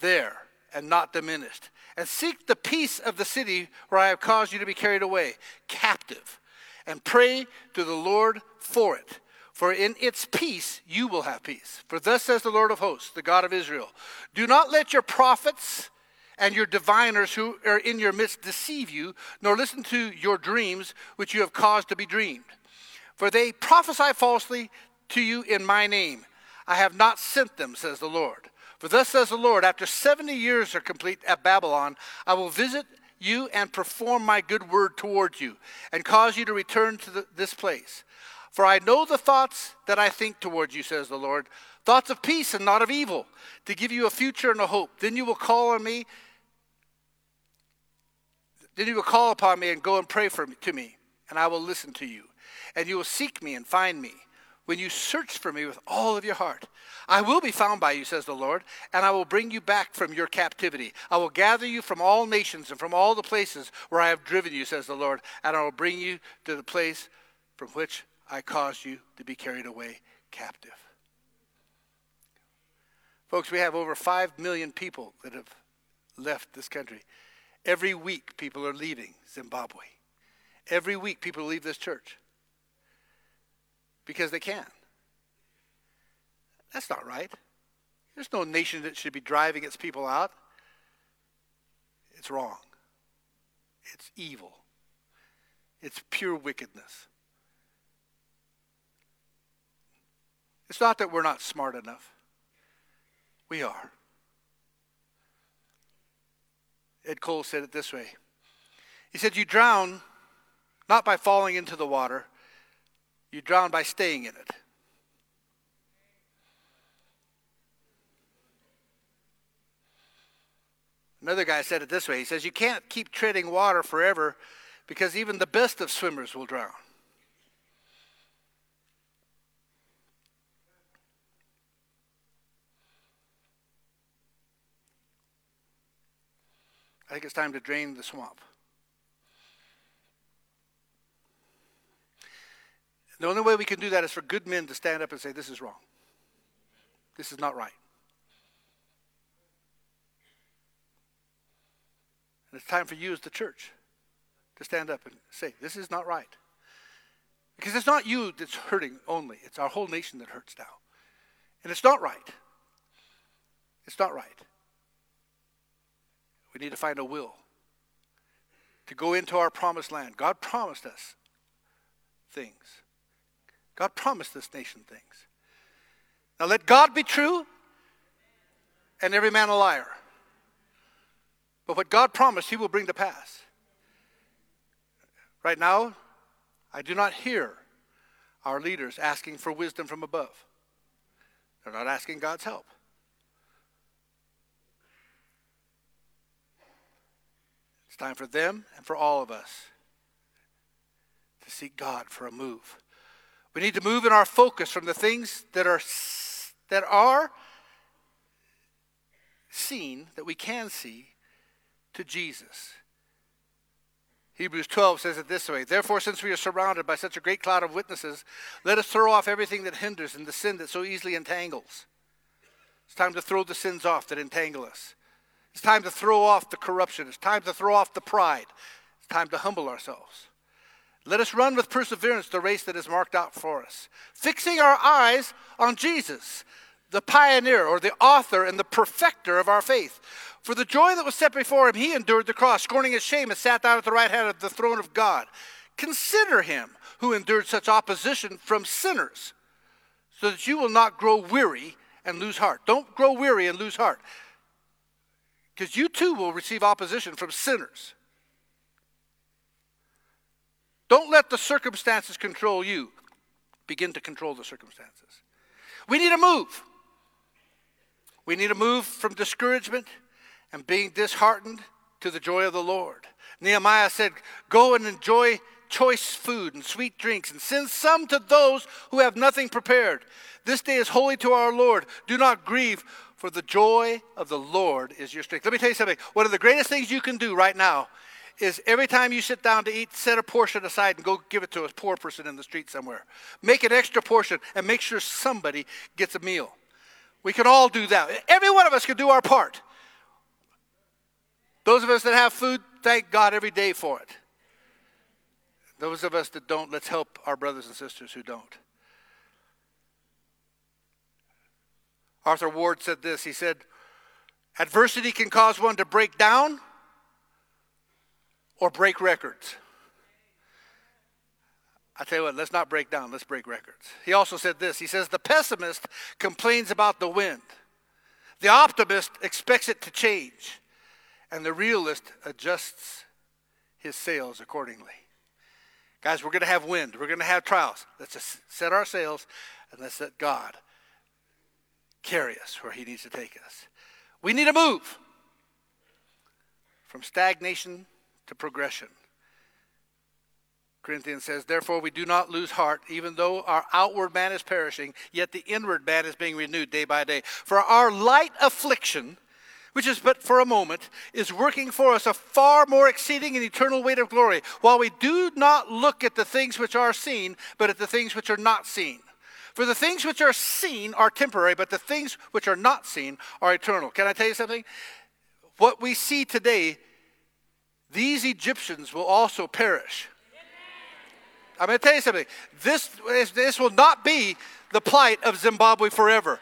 there and not diminished. And seek the peace of the city where I have caused you to be carried away, captive, and pray to the Lord for it. For in its peace you will have peace. For thus says the Lord of hosts, the God of Israel, do not let your prophets and your diviners who are in your midst deceive you, nor listen to your dreams which you have caused to be dreamed. For they prophesy falsely to you in my name. I have not sent them, says the Lord. For thus says the Lord, after 70 years are complete at Babylon, I will visit you and perform my good word toward you and cause you to return to this place. For I know the thoughts that I think towards you, says the Lord, thoughts of peace and not of evil, to give you a future and a hope. Then you will call on me, then you will call upon me and go and pray to me, and I will listen to you. And you will seek me and find me when you search for me with all of your heart. I will be found by you, says the Lord, and I will bring you back from your captivity. I will gather you from all nations and from all the places where I have driven you, says the Lord, and I will bring you to the place from which I caused you to be carried away captive. Folks, we have over 5 million people that have left this country. Every week, people are leaving Zimbabwe. Every week, people leave this church because they can. That's not right. There's no nation that should be driving its people out. It's wrong. It's evil. It's pure wickedness. It's not that we're not smart enough. We are. Ed Cole said it this way. He said, you drown not by falling into the water. You drown by staying in it. Another guy said it this way. He says, you can't keep treading water forever because even the best of swimmers will drown. I think it's time to drain the swamp. The only way we can do that is for good men to stand up and say, this is wrong. This is not right. And it's time for you as the church to stand up and say, this is not right. Because it's not you that's hurting only. It's our whole nation that hurts now. And it's not right. It's not right. We need to find a will to go into our promised land. God promised us things. God promised this nation things. Now let God be true and every man a liar. But what God promised, he will bring to pass. Right now, I do not hear our leaders asking for wisdom from above. They're not asking God's help. It's time for them and for all of us to seek God for a move. We need to move in our focus from the things that are seen, that we can see, to Jesus. Hebrews 12 says it this way: "Therefore, since we are surrounded by such a great cloud of witnesses, let us throw off everything that hinders and the sin that so easily entangles." It's time to throw the sins off that entangle us. It's time to throw off the corruption. It's time to throw off the pride. It's time to humble ourselves. Let us run with perseverance the race that is marked out for us, fixing our eyes on Jesus, the pioneer or the author and the perfecter of our faith. For the joy that was set before him, he endured the cross, scorning his shame, and sat down at the right hand of the throne of God. Consider him who endured such opposition from sinners, so that you will not grow weary and lose heart. Don't grow weary and lose heart, because you too will receive opposition from sinners. Don't let the circumstances control you. Begin to control the circumstances. We need a move. We need a move from discouragement and being disheartened to the joy of the Lord. Nehemiah said, "Go and enjoy choice food and sweet drinks, and send some to those who have nothing prepared. This day is holy to our Lord. Do not grieve, for the joy of the Lord is your strength." Let me tell you something. One of the greatest things you can do right now is every time you sit down to eat, set a portion aside and go give it to a poor person in the street somewhere. Make an extra portion and make sure somebody gets a meal. We can all do that. Every one of us can do our part. Those of us that have food, thank God every day for it. Those of us that don't, let's help our brothers and sisters who don't. Arthur Ward said this. He said, "Adversity can cause one to break down or break records." I tell you what, let's not break down, let's break records. He also said this. He says, "The pessimist complains about the wind. The optimist expects it to change. And the realist adjusts his sails accordingly." Guys, we're going to have wind. We're going to have trials. Let's just set our sails and let's let God carry us where he needs to take us. We need to move from stagnation to progression. Corinthians says, "Therefore we do not lose heart, even though our outward man is perishing, yet the inward man is being renewed day by day. For our light affliction, which is but for a moment, is working for us a far more exceeding and eternal weight of glory, while we do not look at the things which are seen, but at the things which are not seen. For the things which are seen are temporary, but the things which are not seen are eternal." Can I tell you something? What we see today, these Egyptians will also perish. I'm going to tell you something. This will not be the plight of Zimbabwe forever.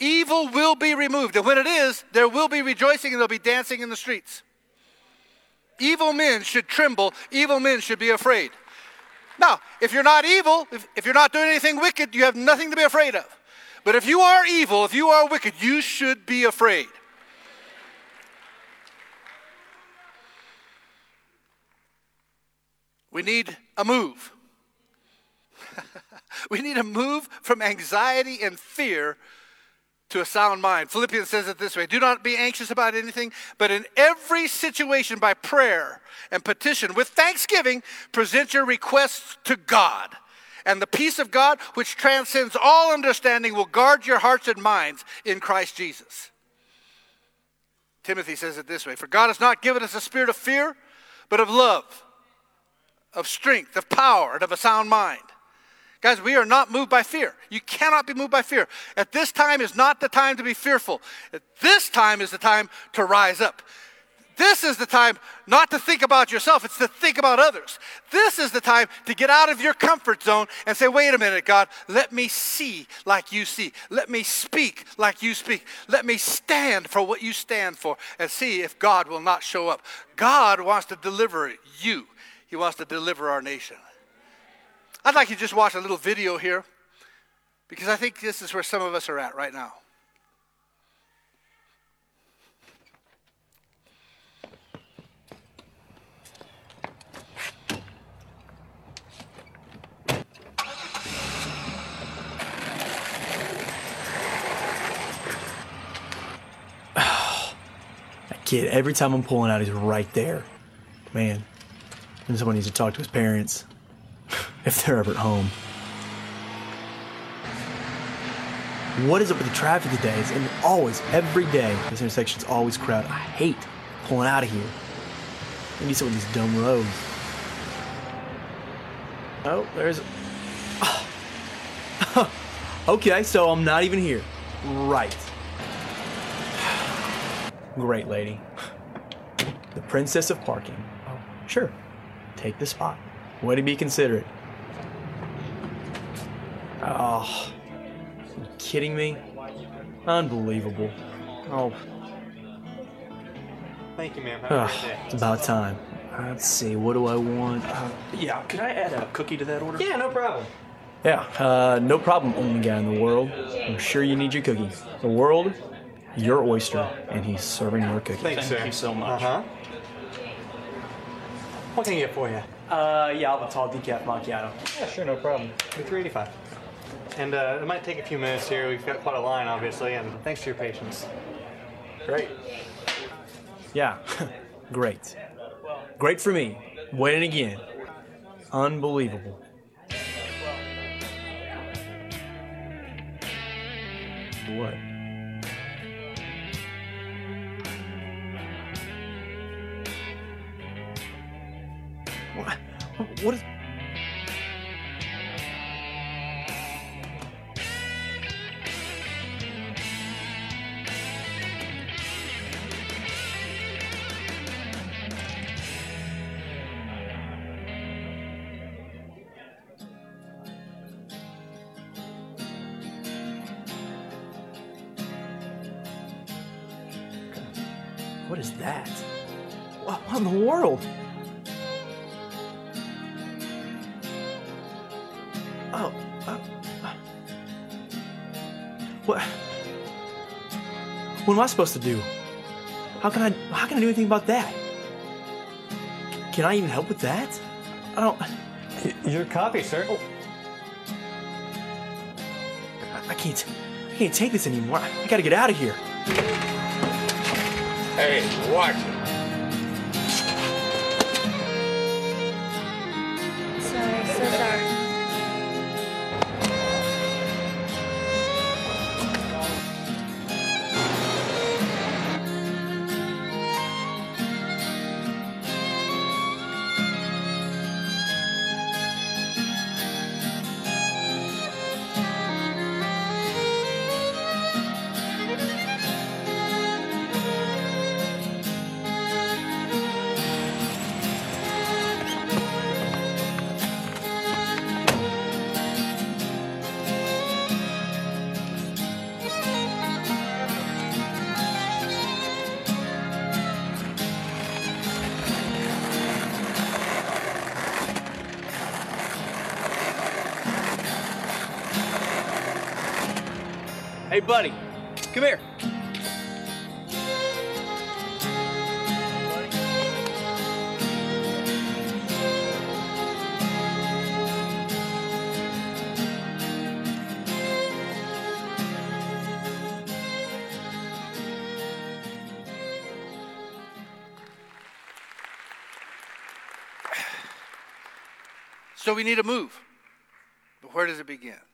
Evil will be removed. And when it is, there will be rejoicing and there'll be dancing in the streets. Evil men should tremble. Evil men should be afraid. Now, if you're not evil, if you're not doing anything wicked, you have nothing to be afraid of. But if you are evil, if you are wicked, you should be afraid. We need a move. We need a move from anxiety and fear to a sound mind. Philippians says it this way: "Do not be anxious about anything, but in every situation by prayer and petition with thanksgiving, present your requests to God. And the peace of God, which transcends all understanding, will guard your hearts and minds in Christ Jesus." Timothy says it this way: "For God has not given us a spirit of fear, but of love, of strength, of power, and of a sound mind." Guys, we are not moved by fear. You cannot be moved by fear. At this time is not the time to be fearful. At this time is the time to rise up. This is the time not to think about yourself, it's to think about others. This is the time to get out of your comfort zone and say, "Wait a minute, God, let me see like you see. Let me speak like you speak. Let me stand for what you stand for," and see if God will not show up. God wants to deliver you. He wants to deliver our nation. I'd like you to just watch a little video here, because I think this is where some of us are at right now. kid. Every time I'm pulling out, he's right there. Man, and someone needs to talk to his parents if they're ever at home. What is up with the traffic today? It's always, every day, this intersection's always crowded. I hate pulling out of here. Maybe some of these dumb roads. Oh, there's... Oh. Okay, so I'm not even here. Right. Great lady. The princess of parking. Oh, sure. Take the spot. Way to be considerate. Oh, are you kidding me? Unbelievable. Oh. Thank you, ma'am. It's about time. Let's see, what do I want? Yeah, could I add a cookie to that order? Yeah, no problem. Yeah, no problem, only guy in the world. I'm sure you need your cookie. The world, your oyster, and he's serving your cookie. Thank you so much. Uh-huh. What can I get for you? Yeah, I'll have a tall decaf macchiato. Yeah, sure, no problem. It'll be $3.85. And it might take a few minutes here. We've got quite a line, obviously, and thanks for your patience. Great. Yeah, great. Great for me. Waiting again. Unbelievable. What? What is... What is that? What in the world? Oh, What am I supposed to do? How can I do anything about that? Can I even help with that? I don't... Your copy, sir. Oh. I can't take this anymore. I gotta get out of here. Hey, watch it. Sorry, so hey, buddy, come here. So we need a move. But where does it begin? It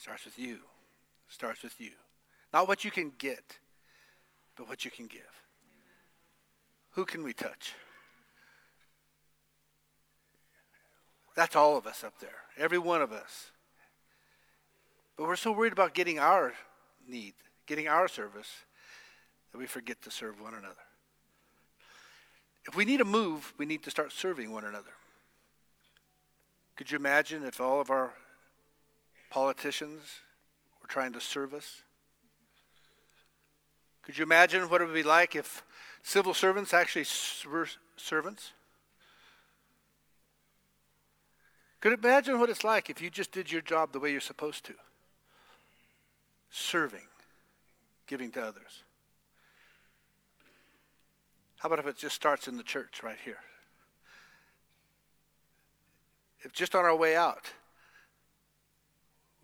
starts with you. Starts with you. Not what you can get, but what you can give. Who can we touch? That's all of us up there. Every one of us. But we're so worried about getting our need, getting our service, that we forget to serve one another. If we need a move, we need to start serving one another. Could you imagine if all of our politicians were trying to serve us? Could you imagine what it would be like if civil servants actually were servants? Could you imagine what it's like if you just did your job the way you're supposed to? Serving, giving to others. How about if it just starts in the church right here? If just on our way out,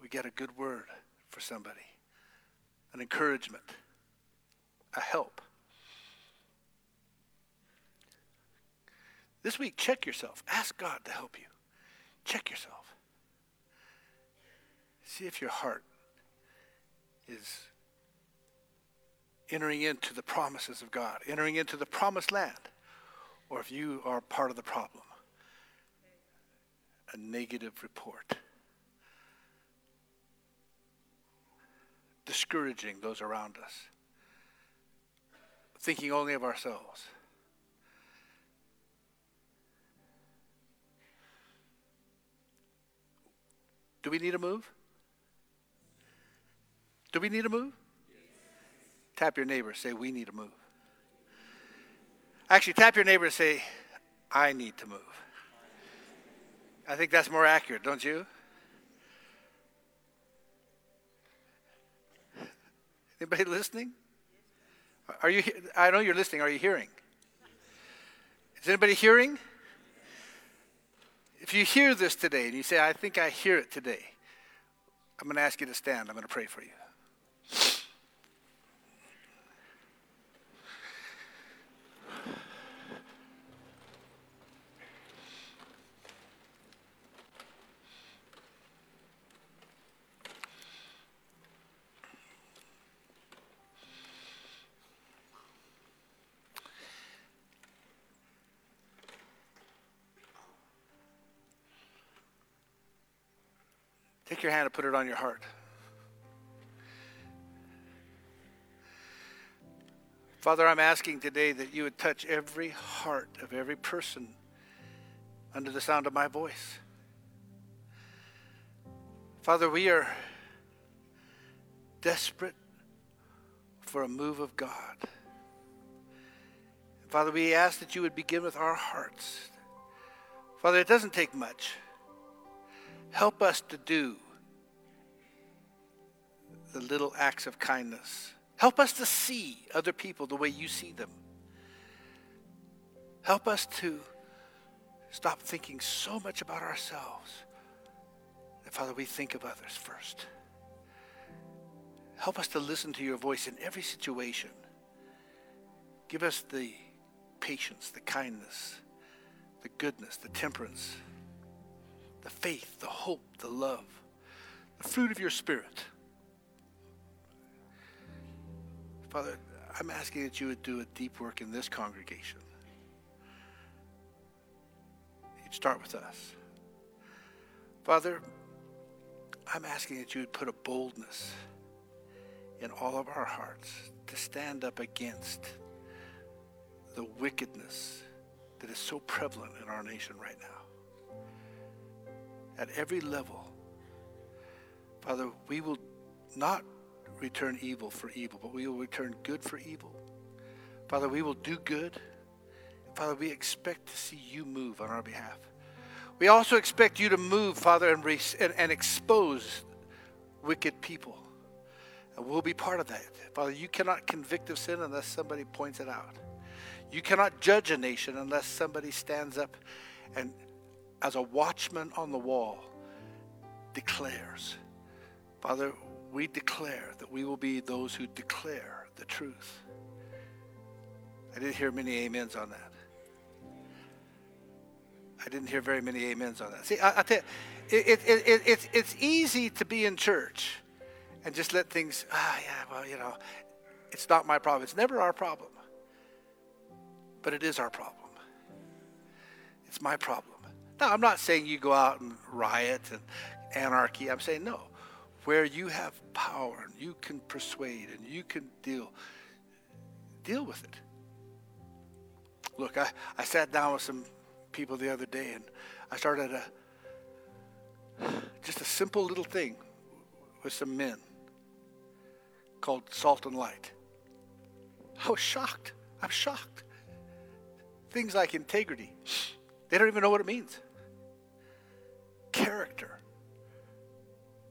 we get a good word for somebody, an encouragement, a help. This week, check yourself. Ask God to help you. Check yourself. See if your heart is entering into the promises of God, entering into the promised land, or if you are part of the problem. A negative report. Discouraging those around us. Thinking only of ourselves. Do we need a move? Do we need a move? Yes. Tap your neighbor, say, we need a move. Actually, tap your neighbor and say, I need to move. I think that's more accurate, don't you? Anybody listening? Are you? I know you're listening. Are you hearing? Is anybody hearing? If you hear this today and you say, I think I hear it today, I'm going to ask you to stand. I'm going to pray for you. Take your hand and put it on your heart. Father, I'm asking today that you would touch every heart of every person under the sound of my voice. Father, we are desperate for a move of God. Father, we ask that you would begin with our hearts. Father, it doesn't take much. Help us to do the little acts of kindness. Help us to see other people the way you see them. Help us to stop thinking so much about ourselves that, Father, we think of others first. Help us to listen to your voice in every situation. Give us the patience, the kindness, the goodness, the temperance, the faith, the hope, the love, the fruit of your Spirit. Father, I'm asking that you would do a deep work in this congregation. You'd start with us. Father, I'm asking that you would put a boldness in all of our hearts to stand up against the wickedness that is so prevalent in our nation right now. At every level, Father, we will not return evil for evil, but we will return good for evil. Father, we will do good. Father, we expect to see you move on our behalf. We also expect you to move, Father, and expose wicked people. And we'll be part of that. Father, you cannot convict of sin unless somebody points it out. You cannot judge a nation unless somebody stands up and, as a watchman on the wall, declares. Father, we declare that we will be those who declare the truth. I didn't hear many amens on that. I didn't hear very many amens on that. See, I tell you, it's easy to be in church and just let things, it's not my problem. It's never our problem. But it is our problem. It's my problem. Now, I'm not saying you go out and riot and anarchy. I'm saying, no, where you have power and you can persuade and you can deal with it. Look, I sat down with some people the other day, and I started just a simple little thing with some men called Salt and Light. I was shocked. I'm shocked. Things like integrity. They don't even know what it means. Character,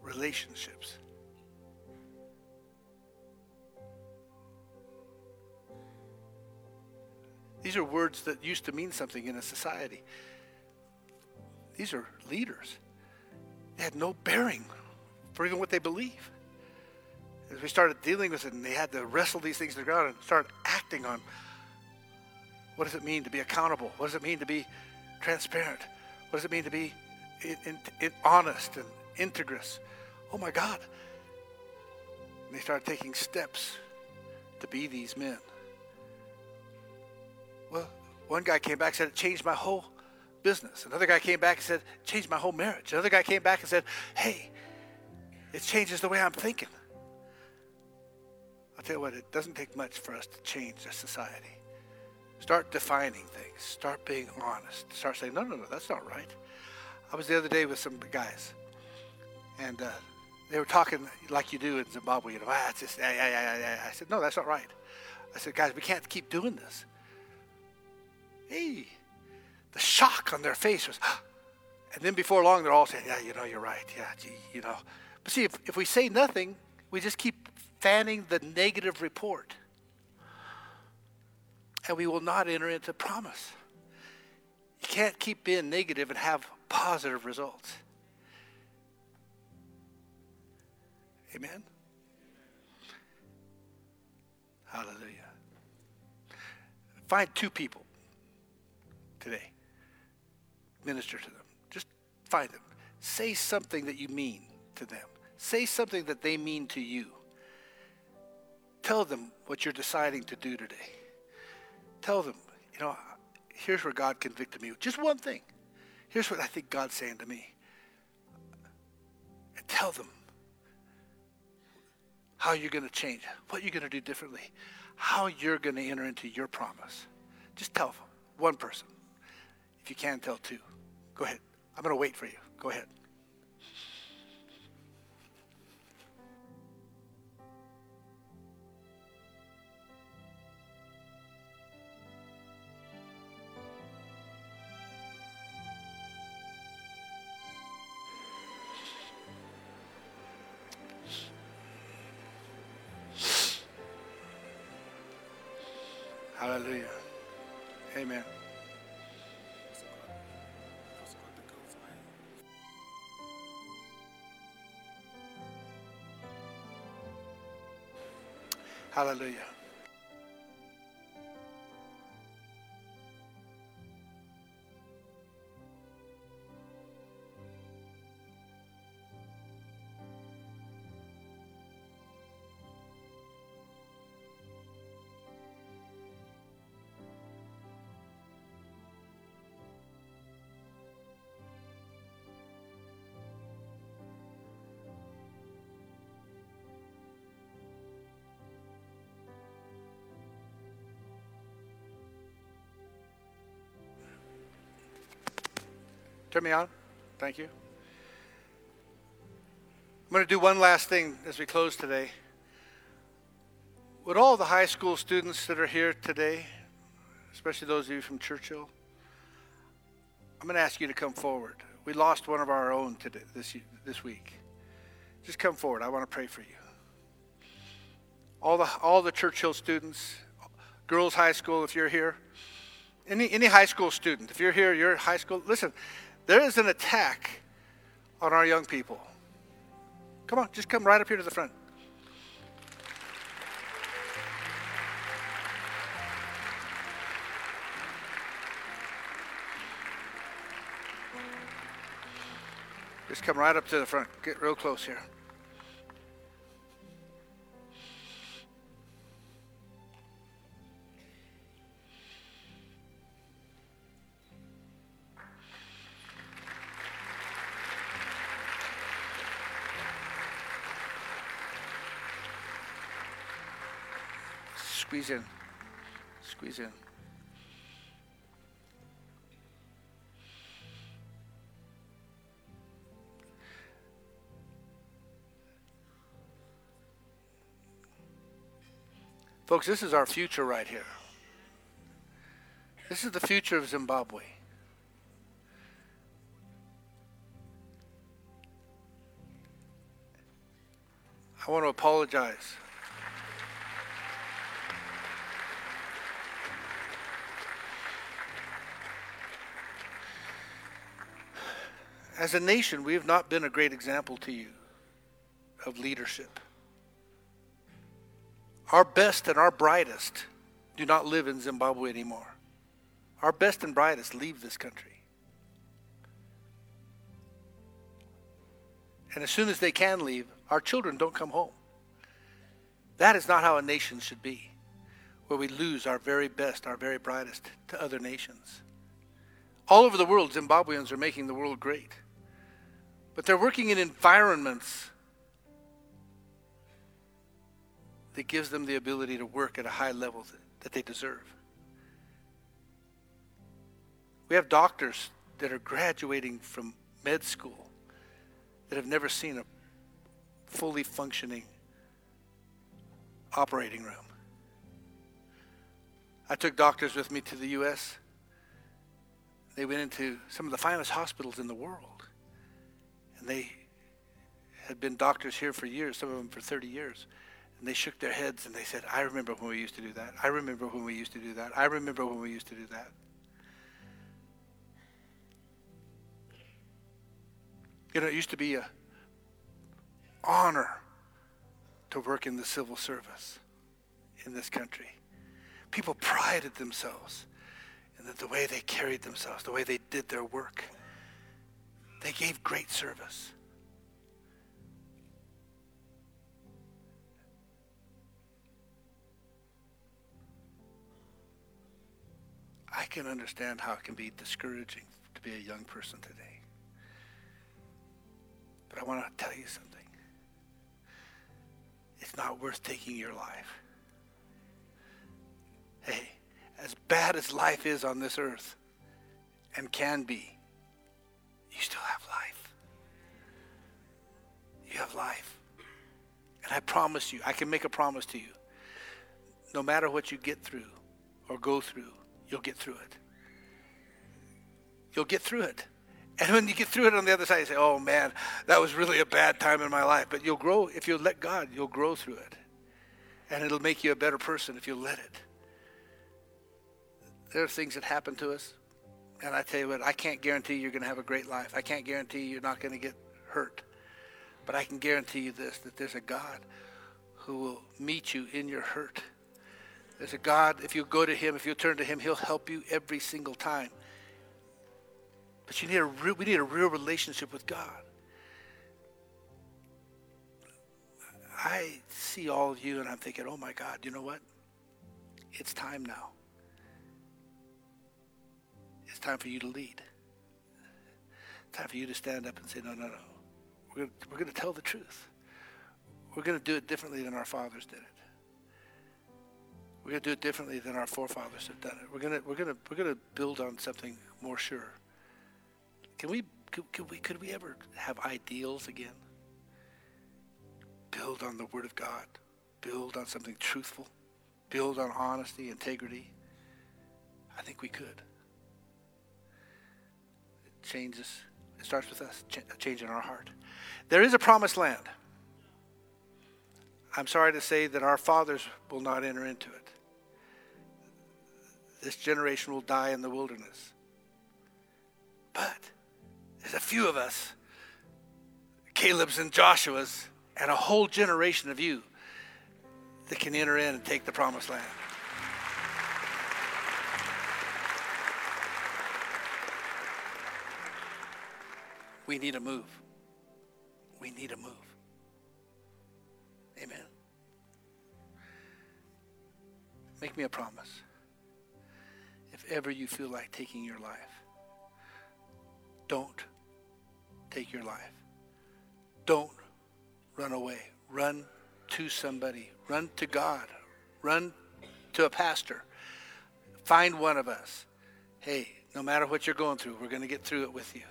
relationships. These are words that used to mean something in a society. These are leaders. They had no bearing for even what they believe. As we started dealing with it, and they had to wrestle these things to the ground and start acting on What does it mean to be accountable? What does it mean to be transparent? What does it mean to be honest and integrous? Oh my God. And they started taking steps to be these men. Well, one guy came back and said, it changed my whole business. Another guy came back and said, it changed my whole marriage. Another guy came back and said, hey, it changes the way I'm thinking. I'll tell you what, it doesn't take much for us to change a society. Start defining things. Start being honest. Start saying, no, that's not right. I was the other day with some guys, and they were talking like you do in Zimbabwe. You know, it's just, I said, no, that's not right. I said, guys, we can't keep doing this. Hey, the shock on their face was, and then before long, they're all saying, yeah, you know, you're right. Yeah, gee, you know. But see, if we say nothing, we just keep fanning the negative report. And we will not enter into promise. You can't keep being negative and have positive results. Amen? Hallelujah. Find two people today. Minister to them. Just find them. Say something that you mean to them. Say something that they mean to you. Tell them what you're deciding to do today. Tell them, you know, here's where God convicted me. Just one thing. Here's what I think God's saying to me. And tell them how you're going to change, what you're going to do differently, how you're going to enter into your promise. Just tell them. One person. If you can, tell two. Go ahead. I'm going to wait for you. Go ahead. Hallelujah. Amen. Hallelujah. Turn me on. Thank you. I'm going to do one last thing as we close today. Would all the high school students that are here today, especially those of you from Churchill, I'm going to ask you to come forward. We lost one of our own today, this week. Just come forward. I want to pray for you. All the Churchill students, girls high school, if you're here, any high school student, if you're here, you're in high school, listen. There is an attack on our young people. Come on, just come right up here to the front. Just come right up to the front. Get real close here. Squeeze in. Squeeze in. Folks, this is our future right here. This is the future of Zimbabwe. I want to apologize. As a nation, we have not been a great example to you of leadership. Our best and our brightest do not live in Zimbabwe anymore. Our best and brightest leave this country. And as soon as they can leave, our children don't come home. That is not how a nation should be, where we lose our very best, our very brightest to other nations. All over the world, Zimbabweans are making the world great. But they're working in environments that gives them the ability to work at a high level that they deserve. We have doctors that are graduating from med school that have never seen a fully functioning operating room. I took doctors with me to the U.S. They went into some of the finest hospitals in the world. And they had been doctors here for years, some of them for 30 years. And they shook their heads and they said, I remember when we used to do that. I remember when we used to do that. I remember when we used to do that. You know, it used to be an honor to work in the civil service in this country. People prided themselves in the way they carried themselves, the way they did their work. They gave great service. I can understand how it can be discouraging to be a young person today. But I want to tell you something. It's not worth taking your life. Hey, as bad as life is on this earth and can be, you still have life. You have life. And I promise you, I can make a promise to you. No matter what you get through or go through, you'll get through it. You'll get through it. And when you get through it on the other side, you say, oh man, that was really a bad time in my life. But you'll grow, if you let God, you'll grow through it. And it'll make you a better person if you let it. There are things that happen to us. And I tell you what, I can't guarantee you're going to have a great life. I can't guarantee you're not going to get hurt. But I can guarantee you this, that there's a God who will meet you in your hurt. There's a God, if you go to him, if you turn to him, he'll help you every single time. But you need we need a real relationship with God. I see all of you and I'm thinking, oh my God, you know what? It's time now. It's time for you to lead. It's time for you to stand up and say, no. We're going to tell the truth. We're going to do it differently than our fathers did it. We're going to do it differently than our forefathers have done it. We're going to build on something more sure. Could we ever have ideals again? Build on the Word of God. Build on something truthful. Build on honesty, integrity. I think we could. It changes. It starts with us, a change in our heart. There is a promised land. I'm sorry to say that our fathers will not enter into it. This generation will die in the wilderness. But there's a few of us, Caleb's and Joshua's, and a whole generation of you that can enter in and take the promised land. We need a move. We need a move. Amen. Make me a promise. If ever you feel like taking your life, don't take your life. Don't run away. Run to somebody. Run to God. Run to a pastor. Find one of us. Hey, no matter what you're going through, we're going to get through it with you.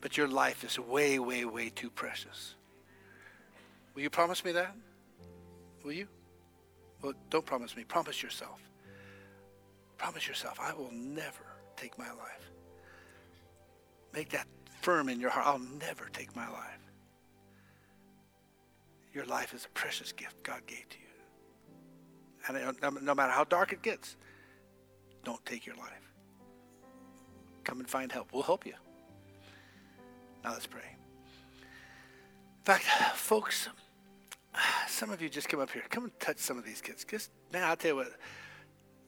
But your life is way, way, way too precious. Will you promise me that? Will you? Well, don't promise me. Promise yourself. Promise yourself, I will never take my life. Make that firm in your heart. I'll never take my life. Your life is a precious gift God gave to you. And no matter how dark it gets, don't take your life. Come and find help. We'll help you. Now let's pray. In fact, folks, some of you just come up here. Come and touch some of these kids. Just, man, I'll tell you what,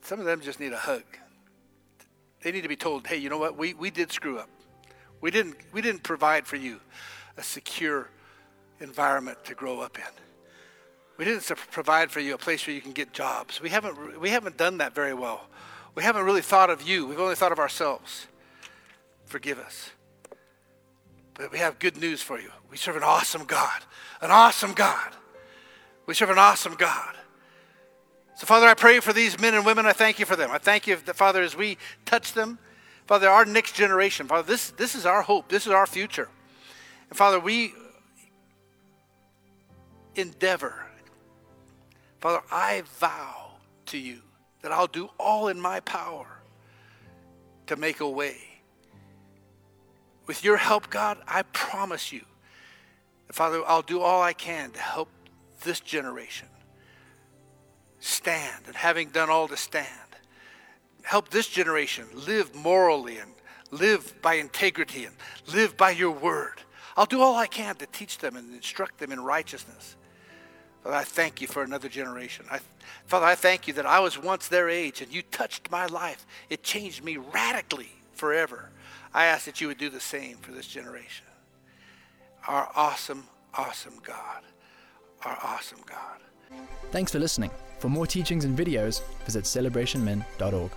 some of them just need a hug. They need to be told, hey, you know what? We did screw up. We didn't provide for you a secure environment to grow up in. We didn't provide for you a place where you can get jobs. We haven't done that very well. We haven't really thought of you. We've only thought of ourselves. Forgive us. But we have good news for you. We serve an awesome God. An awesome God. We serve an awesome God. So, Father, I pray for these men and women. I thank you for them. I thank you, Father, as we touch them. Father, our next generation. Father, this is our hope. This is our future. And, Father, we endeavor. Father, I vow to you that I'll do all in my power to make a way. With your help, God, I promise you, Father, I'll do all I can to help this generation stand, and having done all to stand, help this generation live morally and live by integrity and live by your word. I'll do all I can to teach them and instruct them in righteousness. Father, I thank you for another generation. Father, I thank you that I was once their age and you touched my life. It changed me radically forever. I ask that you would do the same for this generation. Our awesome, awesome God. Our awesome God. Thanks for listening. For more teachings and videos, visit celebrationmen.org.